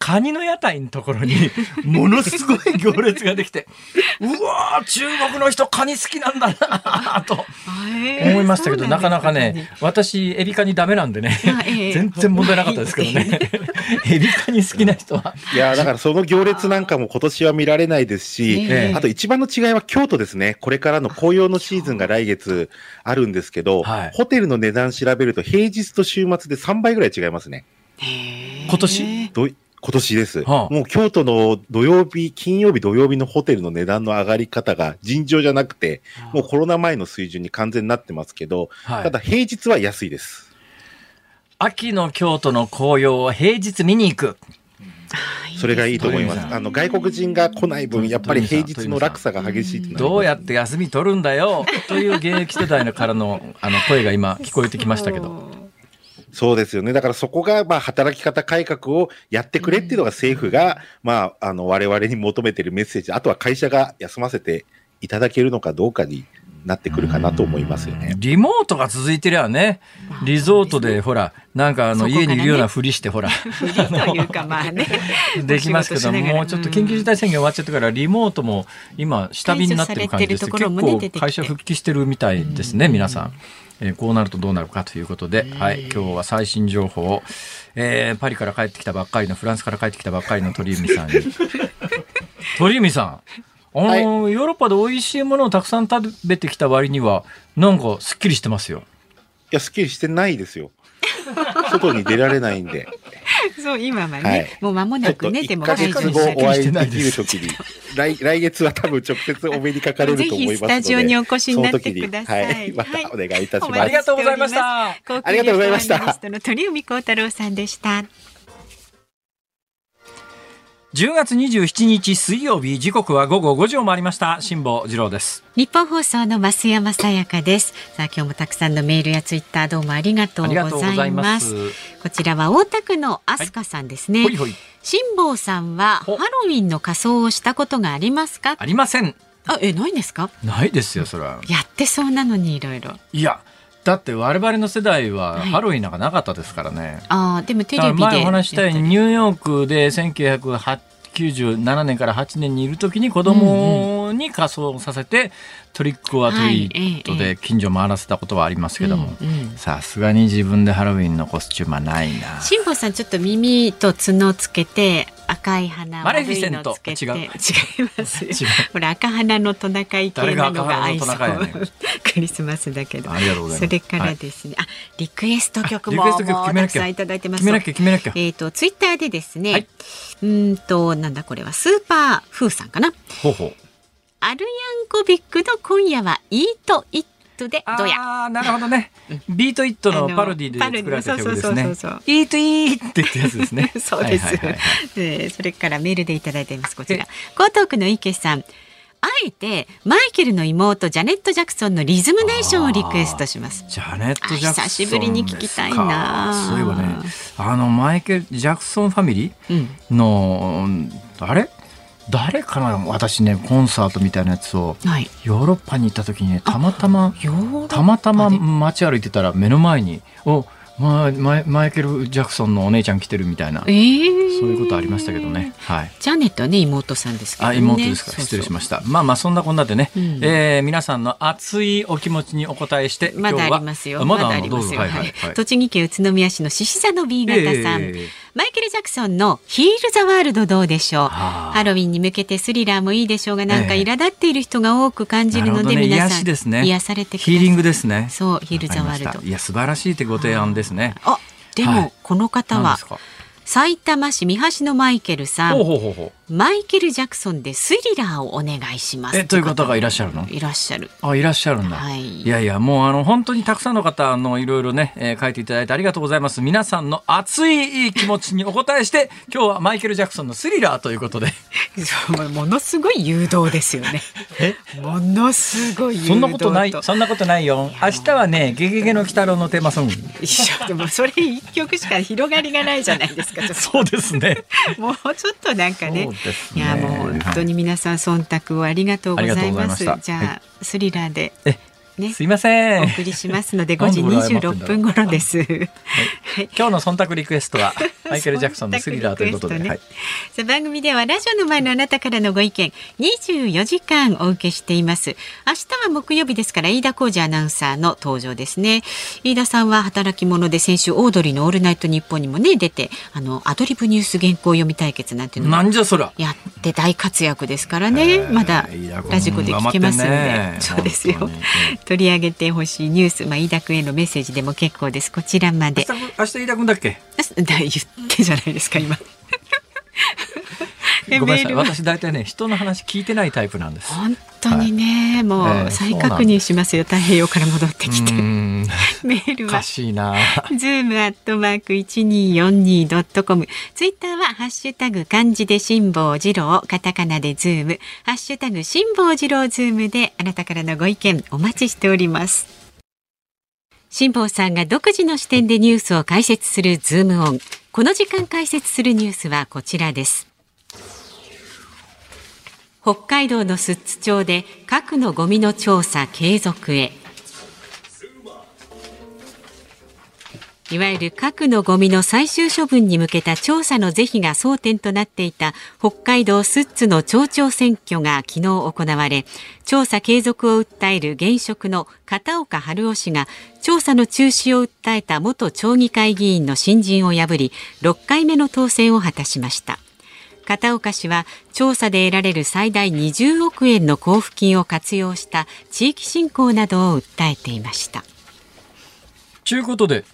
カニの屋台のところにものすごい行列ができてうわー中国の人カニ好きなんだなと思いましたけど、なかなかね、私エビカニダメなんでね、全然問題なかったですけどねエビカニ好きな人は、いやだからその行列なんかも今年は見られないですし、あと一番の違いは京都ですね。これからの紅葉のシーズンが来月あるんですけど、はい、ホテルの値段調べると平日と週末で3倍ぐらい違いますね。今年今年です、はあ。もう京都の金曜日、土曜日のホテルの値段の上がり方が尋常じゃなくて、もうコロナ前の水準に完全になってますけど、はい、ただ平日は安いです。秋の京都の紅葉を平日見に行く。それがいいと思います。外国人が来ない分やっぱり平日の落差が激しいってなります。どうやって休み取るんだよという現役世代からの、声が今聞こえてきましたけど。そうですよね。だからそこが、まあ、働き方改革をやってくれっていうのが政府が、まあ、我々に求めているメッセージ、あとは会社が休ませていただけるのかどうかになってくるかなと思いますよね。リモートが続いてりゃね、リゾートでほら、なんか家にいるようなふりしてほら。ふりというかまあね。できますけど、もうちょっと緊急事態宣言終わっちゃってから、リモートも今、下火になってる感じです。結構会社復帰してるみたいですね、皆さん。こうなるとどうなるかということで、はい、今日は最新情報を、フランスから帰ってきたばっかりの鳥海さんに鳥海さん、はい、ヨーロッパで美味しいものをたくさん食べてきた割にはなんかすっきりしてますよ。いや、すっきりしてないですよ外に出られないんでそう今はね、はい、もう間もなくね、でも1ヶ月後お会いできるときに来月は多分直接お目にかかれると思いますのでぜひスタジオにお越しになってください、はい、またお願いいたします、はい、ありがとうございました。航空旅行アナリストの鳥海高太朗さんでした。10月27日水曜日、時刻は午後5時を回りました。辛坊治郎です。日本放送の増山さやかです。さあ今日もたくさんのメールやツイッターどうもありがとうございます。こちらは大田区のアスカさんですね、はい、ほいほい。辛坊さんはハロウィンの仮装をしたことがありますか。ありません。ないんですか。ないですよ。それはやってそうなのにいろいろ。いやだって我々の世代はハロウィンなんかなかったですからね、はい、あでもテレビで前お話したいニューヨークで1997年から8年にいる時に子供に仮装させてトリックオアトリートで近所回らせたことはありますけども、さすがに自分でハロウィンのコスチュームはないな。辛坊さんちょっと耳と角つけて赤い花悪いのつけて違う違いますほら赤花のトナカイ系なのが合いそう、クリスマスだけど。それからですね、はい、あリクエスト曲もたくさんいただいてます。決めなきゃツイッターでですね、はい、なんだこれはスーパーフーさんかな。アルヤンコビックの今夜はイートイットでどや。あなるほどね、うん、ビートイットのパロディで作られた曲ですね。イートイーってやつですねそうです、それからメールでいただいています。こちら江東区の池さん、あえてマイケルの妹ジャネット・ジャクソンのリズムネーションをリクエストします。ジャネット・ジャクソンですか。久しぶりに聞きたいな。そういえばね、マイケル・ジャクソンファミリーの、うん、あれ誰かな。私ねコンサートみたいなやつを、はい、ヨーロッパに行った時にねたまたま街歩いてたら目の前にマイケル・ジャクソンのお姉ちゃん来てるみたいな、そういうことありましたけどね、はい、ジャネットはね妹さんですけどね。あ妹ですから失礼しました。まあまあそんなこんなでね、皆さんの熱いお気持ちにお答えして、まだありますよ、まだありますよ。栃木県宇都宮市の獅子座の B 型さん、マイケル・ジャクソンのヒール・ザ・ワールドどうでしょう。ハロウィンに向けてスリラーもいいでしょうが、なんか苛立っている人が多く感じるので、皆さん癒されてください。ヒーリングですね。そうヒール・ザ・ワールド、いや素晴らしいってご提案ですね。あでもこの方は、はい、埼玉市三橋のマイケルさん、マイケル・ジャクソンでスリラーをお願いしますという方がいらっしゃるの。いらっしゃるんだ、はい、いやいやもう本当にたくさんの方のいろいろね、書いていただいてありがとうございます。皆さんの熱い気持ちにお応えして今日はマイケル・ジャクソンのスリラーということでものすごい誘導ですよねものすごい誘導とそんなことないよ。明日はねゲゲゲの鬼太郎のテーマソングでもそれ一曲しか広がりがないじゃないですかそうですねもうちょっとなんか ねいやもう本当に皆さん忖度をありがとうございます。じゃあ、はい、スリラーで、ね、すいませんお送りしますので5時26分頃です、はい、今日の忖度リクエストはマイケル・ジャクソンのスリラーということで、ねはい、番組ではラジオの前のあなたからのご意見24時間お受けしています。明日は木曜日ですから飯田浩二アナウンサーの登場ですね。飯田さんは働き者で先週オードリーのオールナイトニッポンにも、ね、出てアドリブニュース原稿読み対決なんていうのをやって大活躍ですからねまだラジコで聞けますので、そうですよ取り上げてほしいニュース、飯田君へのメッセージでも結構です。こちらまで明日飯田君だっけ言ってじゃないですか今ごめんなさい私大体ね人の話聞いてないタイプなんです。本当にね、はい、もう再確認しますよ、太平洋から戻ってきてメールはzoom@1242.com、ツイッターはハッシュタグ漢字で辛坊治郎、カタカナでズーム、ハッシュタグ辛坊治郎ズームであなたからのご意見お待ちしております。辛坊さんが独自の視点でニュースを解説するズームオン。この時間解説するニュースはこちらです。北海道の寿都町で核のゴミの調査継続へ。いわゆる核のゴミの最終処分に向けた調査の是非が争点となっていた北海道寿都の町長選挙が昨日行われ、調査継続を訴える現職の片岡春雄氏が調査の中止を訴えた元町議会議員の新人を破り6回目の当選を果たしました。片岡氏は調査で得られる最大20億円の交付金を活用した地域振興などを訴えていました。ということで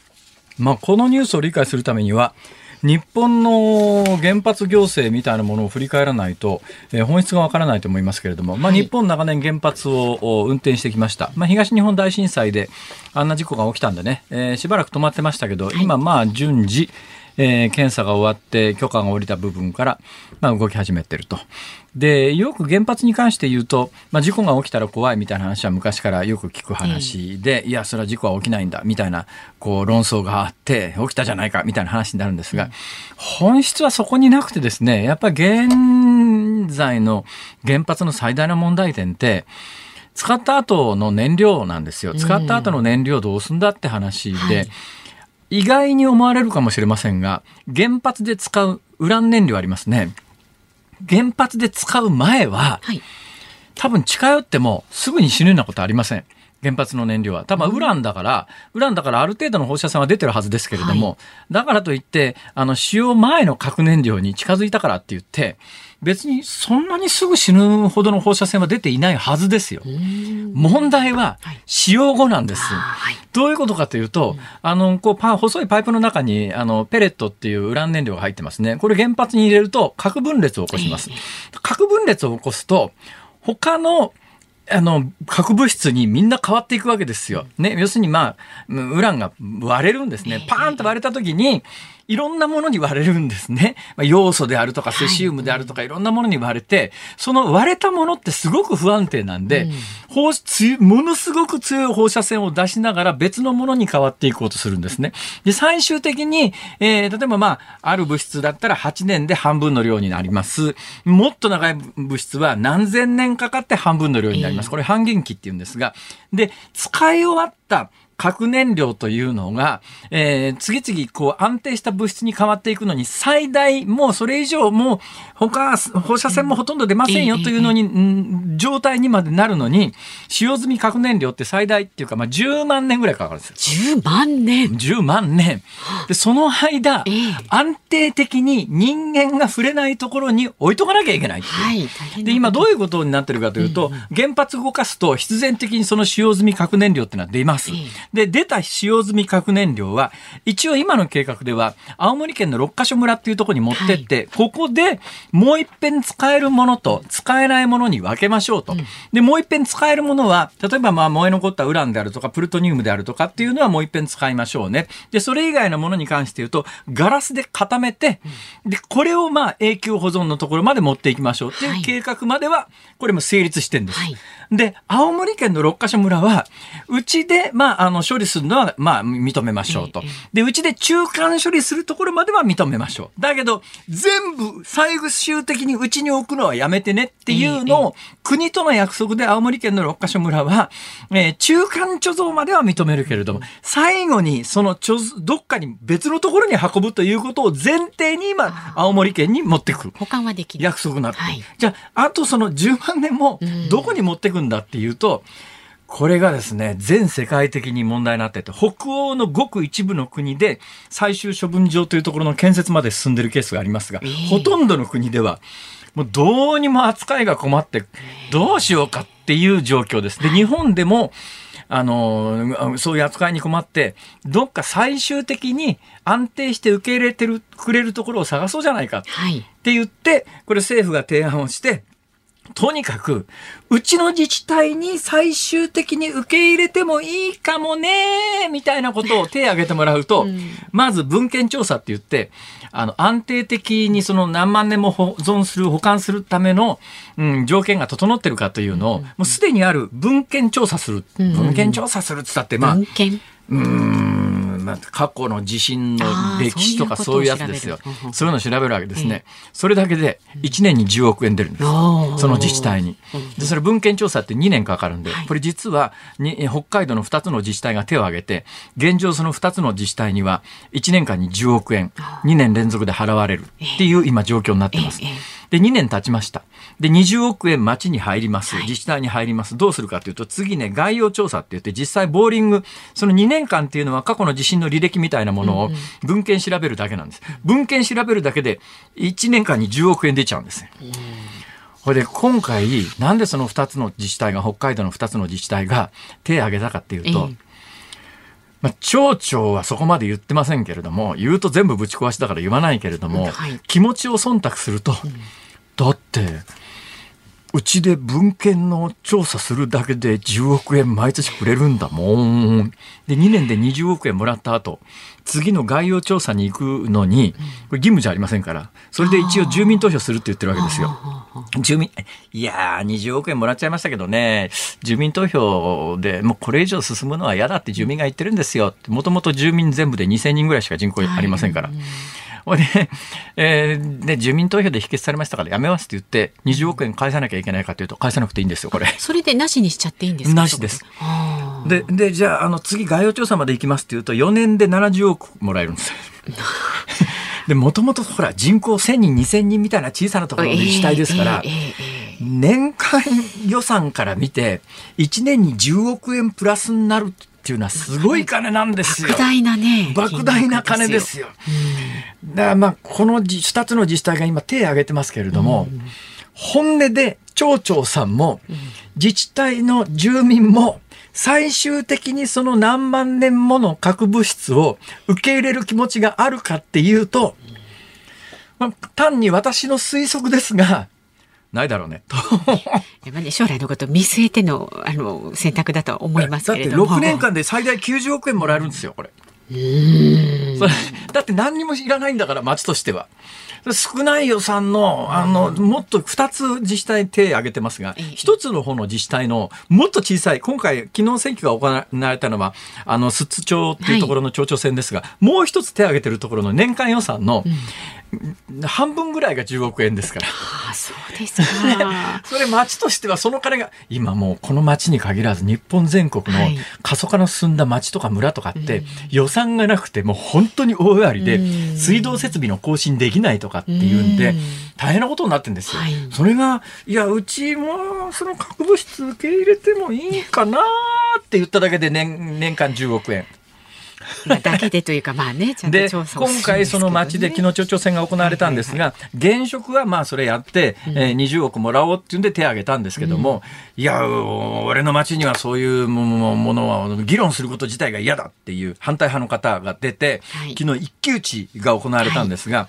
このニュースを理解するためには日本の原発行政みたいなものを振り返らないと、本質がわからないと思いますけれども、はい、日本長年原発を運転してきました、東日本大震災であんな事故が起きたんでね、しばらく止まってましたけど、はい、今順次、検査が終わって許可が下りた部分から、動き始めてると。でよく原発に関して言うと、事故が起きたら怖いみたいな話は昔からよく聞く話で、いやそれは事故は起きないんだみたいな論争があって起きたじゃないかみたいな話になるんですが、本質はそこになくてですね、やっぱり現在の原発の最大の問題点って使った後の燃料なんですよ。使った後の燃料どうすんだって話で、はい、意外に思われるかもしれませんが、原発で使うウラン燃料ありますね。原発で使う前は、はい、多分近寄ってもすぐに死ぬようなことはありません。原発の燃料は多分ウランだからある程度の放射線は出てるはずですけれども、はい、だからといって使用前の核燃料に近づいたからって言って別にそんなにすぐ死ぬほどの放射線は出ていないはずですよ。問題は使用後なんです、はい、どういうことかというと、こう細いパイプの中にペレットっていうウラン燃料が入ってますね。これ原発に入れると核分裂を起こします、核分裂を起こすと他の核物質にみんな変わっていくわけですよ、ね、要するに、ウランが割れるんですね。パーンと割れた時にいろんなものに割れるんですね。ヨウ素であるとかセシウムであるとかいろんなものに割れて、その割れたものってすごく不安定なんで、ものすごく強い放射線を出しながら別のものに変わっていこうとするんですね。で最終的に、例えば、ある物質だったら8年で半分の量になります。もっと長い物質は何千年かかって半分の量になります。これ半減期っていうんですが、で使い終わった核燃料というのが、次々こう安定した物質に変わっていくのに最大もうそれ以上もう他放射線もほとんど出ませんよというのに、状態にまでなるのに使用済み核燃料って最大っていうか、10万年ぐらいかかるんですよ。10万年でその間、安定的に人間が触れないところに置いとかなきゃいけないっていう、はい、で今どういうことになってるかというと、原発動かすと必然的にその使用済み核燃料っていうのは出ます、で出た使用済み核燃料は一応今の計画では青森県の六ヶ所村っていうところに持ってって、はい、ここでもう一遍使えるものと使えないものに分けましょうと、でもう一遍使えるものは例えば燃え残ったウランであるとかプルトニウムであるとかっていうのはもう一遍使いましょうね。でそれ以外のものに関して言うとガラスで固めて、でこれを永久保存のところまで持っていきましょうっていう計画まではこれも成立してるんです、はい、で青森県の六ヶ所村はうちで処理するのは認めましょうと、でうちで中間処理するところまでは認めましょう、だけど全部最終的にうちに置くのはやめてねっていうのを国との約束で青森県の六ヶ所村は、中間貯蔵までは認めるけれども最後にそのどっかに別のところに運ぶということを前提に今青森県に持ってくる保管はできる約束になって、はい、じゃああとその10万年もどこに持ってくんだっていうと、これがですね全世界的に問題になってて、北欧のごく一部の国で最終処分場というところの建設まで進んでるケースがありますが、ほとんどの国ではもうどうにも扱いが困ってどうしようかっていう状況です。で日本でもそういう扱いに困ってどっか最終的に安定して受け入れてくれるところを探そうじゃないかって言って、はい、これ政府が提案をしてとにかくうちの自治体に最終的に受け入れてもいいかもねみたいなことを手を挙げてもらうと、まず文献調査って言って安定的にその何万年も保存する保管するための、条件が整ってるかというのをもうすでにある文献調査する、文献調査するって言ったって過去の地震の歴史とかそういうやつですよ。そういうのを調べるわけですね。それだけで1年に10億円出るんです、その自治体に。でそれ文献調査って2年かかるんで、これ実は北海道の2つの自治体が手を挙げて現状その2つの自治体には1年間に10億円2年連続で払われるっていう今状況になってます。で2年経ちました。で20億円町に入ります、自治体に入ります。どうするかというと次ね概要調査って言って実際ボーリングその2年間っていうのは過去の地震の履歴みたいなものを文献調べるだけなんです。文献調べるだけで1年間に10億円出ちゃうんですね。これで今回なんでその2つの自治体が北海道の2つの自治体が手を挙げたかっていうと、町長はそこまで言ってませんけれども言うと全部ぶち壊しだから言わないけれども、気持ちを忖度すると、だってうちで文献の調査するだけで10億円毎年くれるんだもん。で2年で20億円もらった後次の概要調査に行くのにこれ義務じゃありませんから、それで一応住民投票するって言ってるわけですよ。住民いやー20億円もらっちゃいましたけどね、住民投票でもうこれ以上進むのは嫌だって住民が言ってるんですよ。もともと住民全部で2000人ぐらいしか人口ありませんから、ほいで、で住民投票で否決されましたからやめますって言って20億円返さなきゃいけないかというと返さなくていいんですよ。これそれでなしにしちゃっていいんですか？なしです。でじゃあ、次概要調査まで行きますって言うと4年で70億もらえるんですよ。でもともとほら人口1000人2000人みたいな小さなところの自治体ですから、年間予算から見て1年に10億円プラスになるっていうのはすごい金なんですよ。莫大なね、莫大な金ですよ。だからまあこの2つの自治体が今手を挙げてますけれども、本音で町長さんも自治体の住民も最終的にその何万年もの核物質を受け入れる気持ちがあるかっていうと、まあ、単に私の推測ですがないだろうねと。将来のことを見据えての、選択だとは思いますけれども、だって6年間で最大90億円もらえるんですよこれ。それだって何にもいらないんだから町としては。少ない予算の、もっと2つ自治体手を挙げてますが、1つの方の自治体のもっと小さい、今回、昨日選挙が行われたのは、寿都町っていうところの町長選ですが、はい、もう1つ手を挙げてるところの年間予算の、半分ぐらいが10億円ですから。ああ、そうですか。それ町としてはその金が、今もうこの町に限らず、日本全国の過疎化の進んだ町とか村とかって、予算がなくて、もう本当に大ありで、水道設備の更新できないとかっていうんで大変なことになってんですよ。それがいやうちもその核物質受け入れてもいいかなって言っただけで 年間10億円だけでというかまあねちゃんと調査をするんですけどね。で今回その町で昨日町長選が行われたんですが、現職はまあそれやって、20億もらおうっていうんで手を挙げたんですけども、いや俺の町にはそういうものを議論すること自体が嫌だっていう反対派の方が出て、昨日一騎打ちが行われたんですが、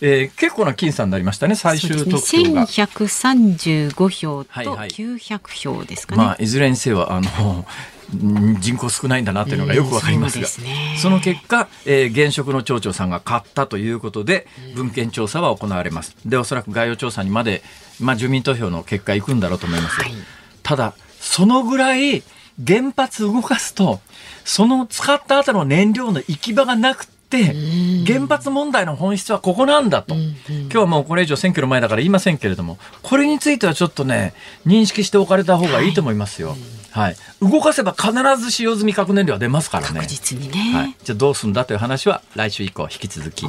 結構な僅差になりましたね。最終得票が1135票と900票ですかね。まあ、いずれにせよ人口少ないんだなというのがよくわかりますが、その結果、現職の町長さんが勝ったということで文献調査は行われます。でおそらく概要調査にまで、住民投票の結果いくんだろうと思います、ただそのぐらい原発動かすとその使った後の燃料の行き場がなくて原発問題の本質はここなんだと、今日はもうこれ以上選挙の前だから言いませんけれども、これについてはちょっとね認識しておかれた方がいいと思いますよ。動かせば必ず使用済み核燃料は出ますからね、確実にね、じゃあどうするんだという話は来週以降引き続き。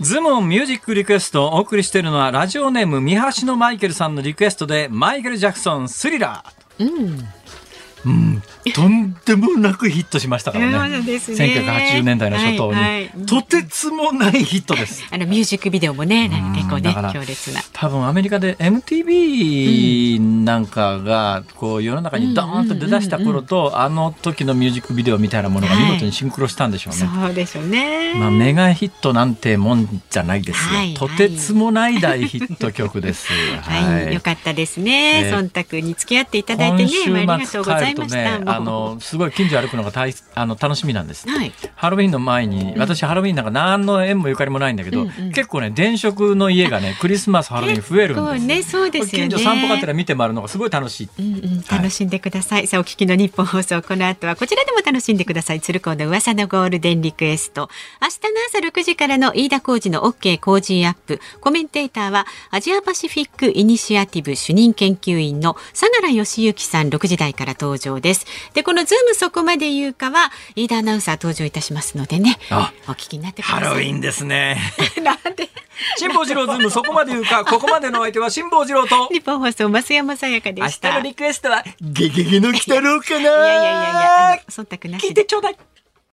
ズームオンミュージックリクエストをお送りしているのはラジオネーム三橋のマイケルさんのリクエストでマイケル・ジャクソンスリラー。とんでもなくヒットしましたからね。1980年代の初頭に、とてつもないヒットです。ミュージックビデオもね結構ね強烈な、多分アメリカで MTV なんかがこう世の中にドーンと出だした頃と、あの時のミュージックビデオみたいなものが見事にシンクロしたんでしょうね、そうでしょうね、メガヒットなんてもんじゃないですよ、とてつもない大ヒット曲です。よかったですね、忖度に付き合っていただいてね、ありがとうございました。すごい近所歩くのが楽しみなんです、ハロウィンの前に、私ハロウィンなんか何の縁もゆかりもないんだけど、結構ね電飾の家がねクリスマスハロウィン増えるんですよ。そうですよね、近所散歩がてら見て回るのがすごい楽しい、楽しんでください。さあお聞きの日本放送、この後はこちらでも楽しんでください。鶴光の噂のゴールデンリクエスト、明日の朝6時からの飯田浩司の OK 工事アップ、コメンテーターはアジアパシフィックイニシアティブ主任研究員の相良義行さん、6時台から登場です。でこのズームそこまで言うかは飯田アナウンサー登場いたしますのでね、お聞きになってください。ハロウィンですね。なんで辛坊治郎ズームそこまで言うか、ここまでのお相手は辛坊治郎と日本放送増山さやかでした。明日のリクエストはゲゲゲの鬼太郎かな。いやいやいや忖度なしで聞いてちょうだい。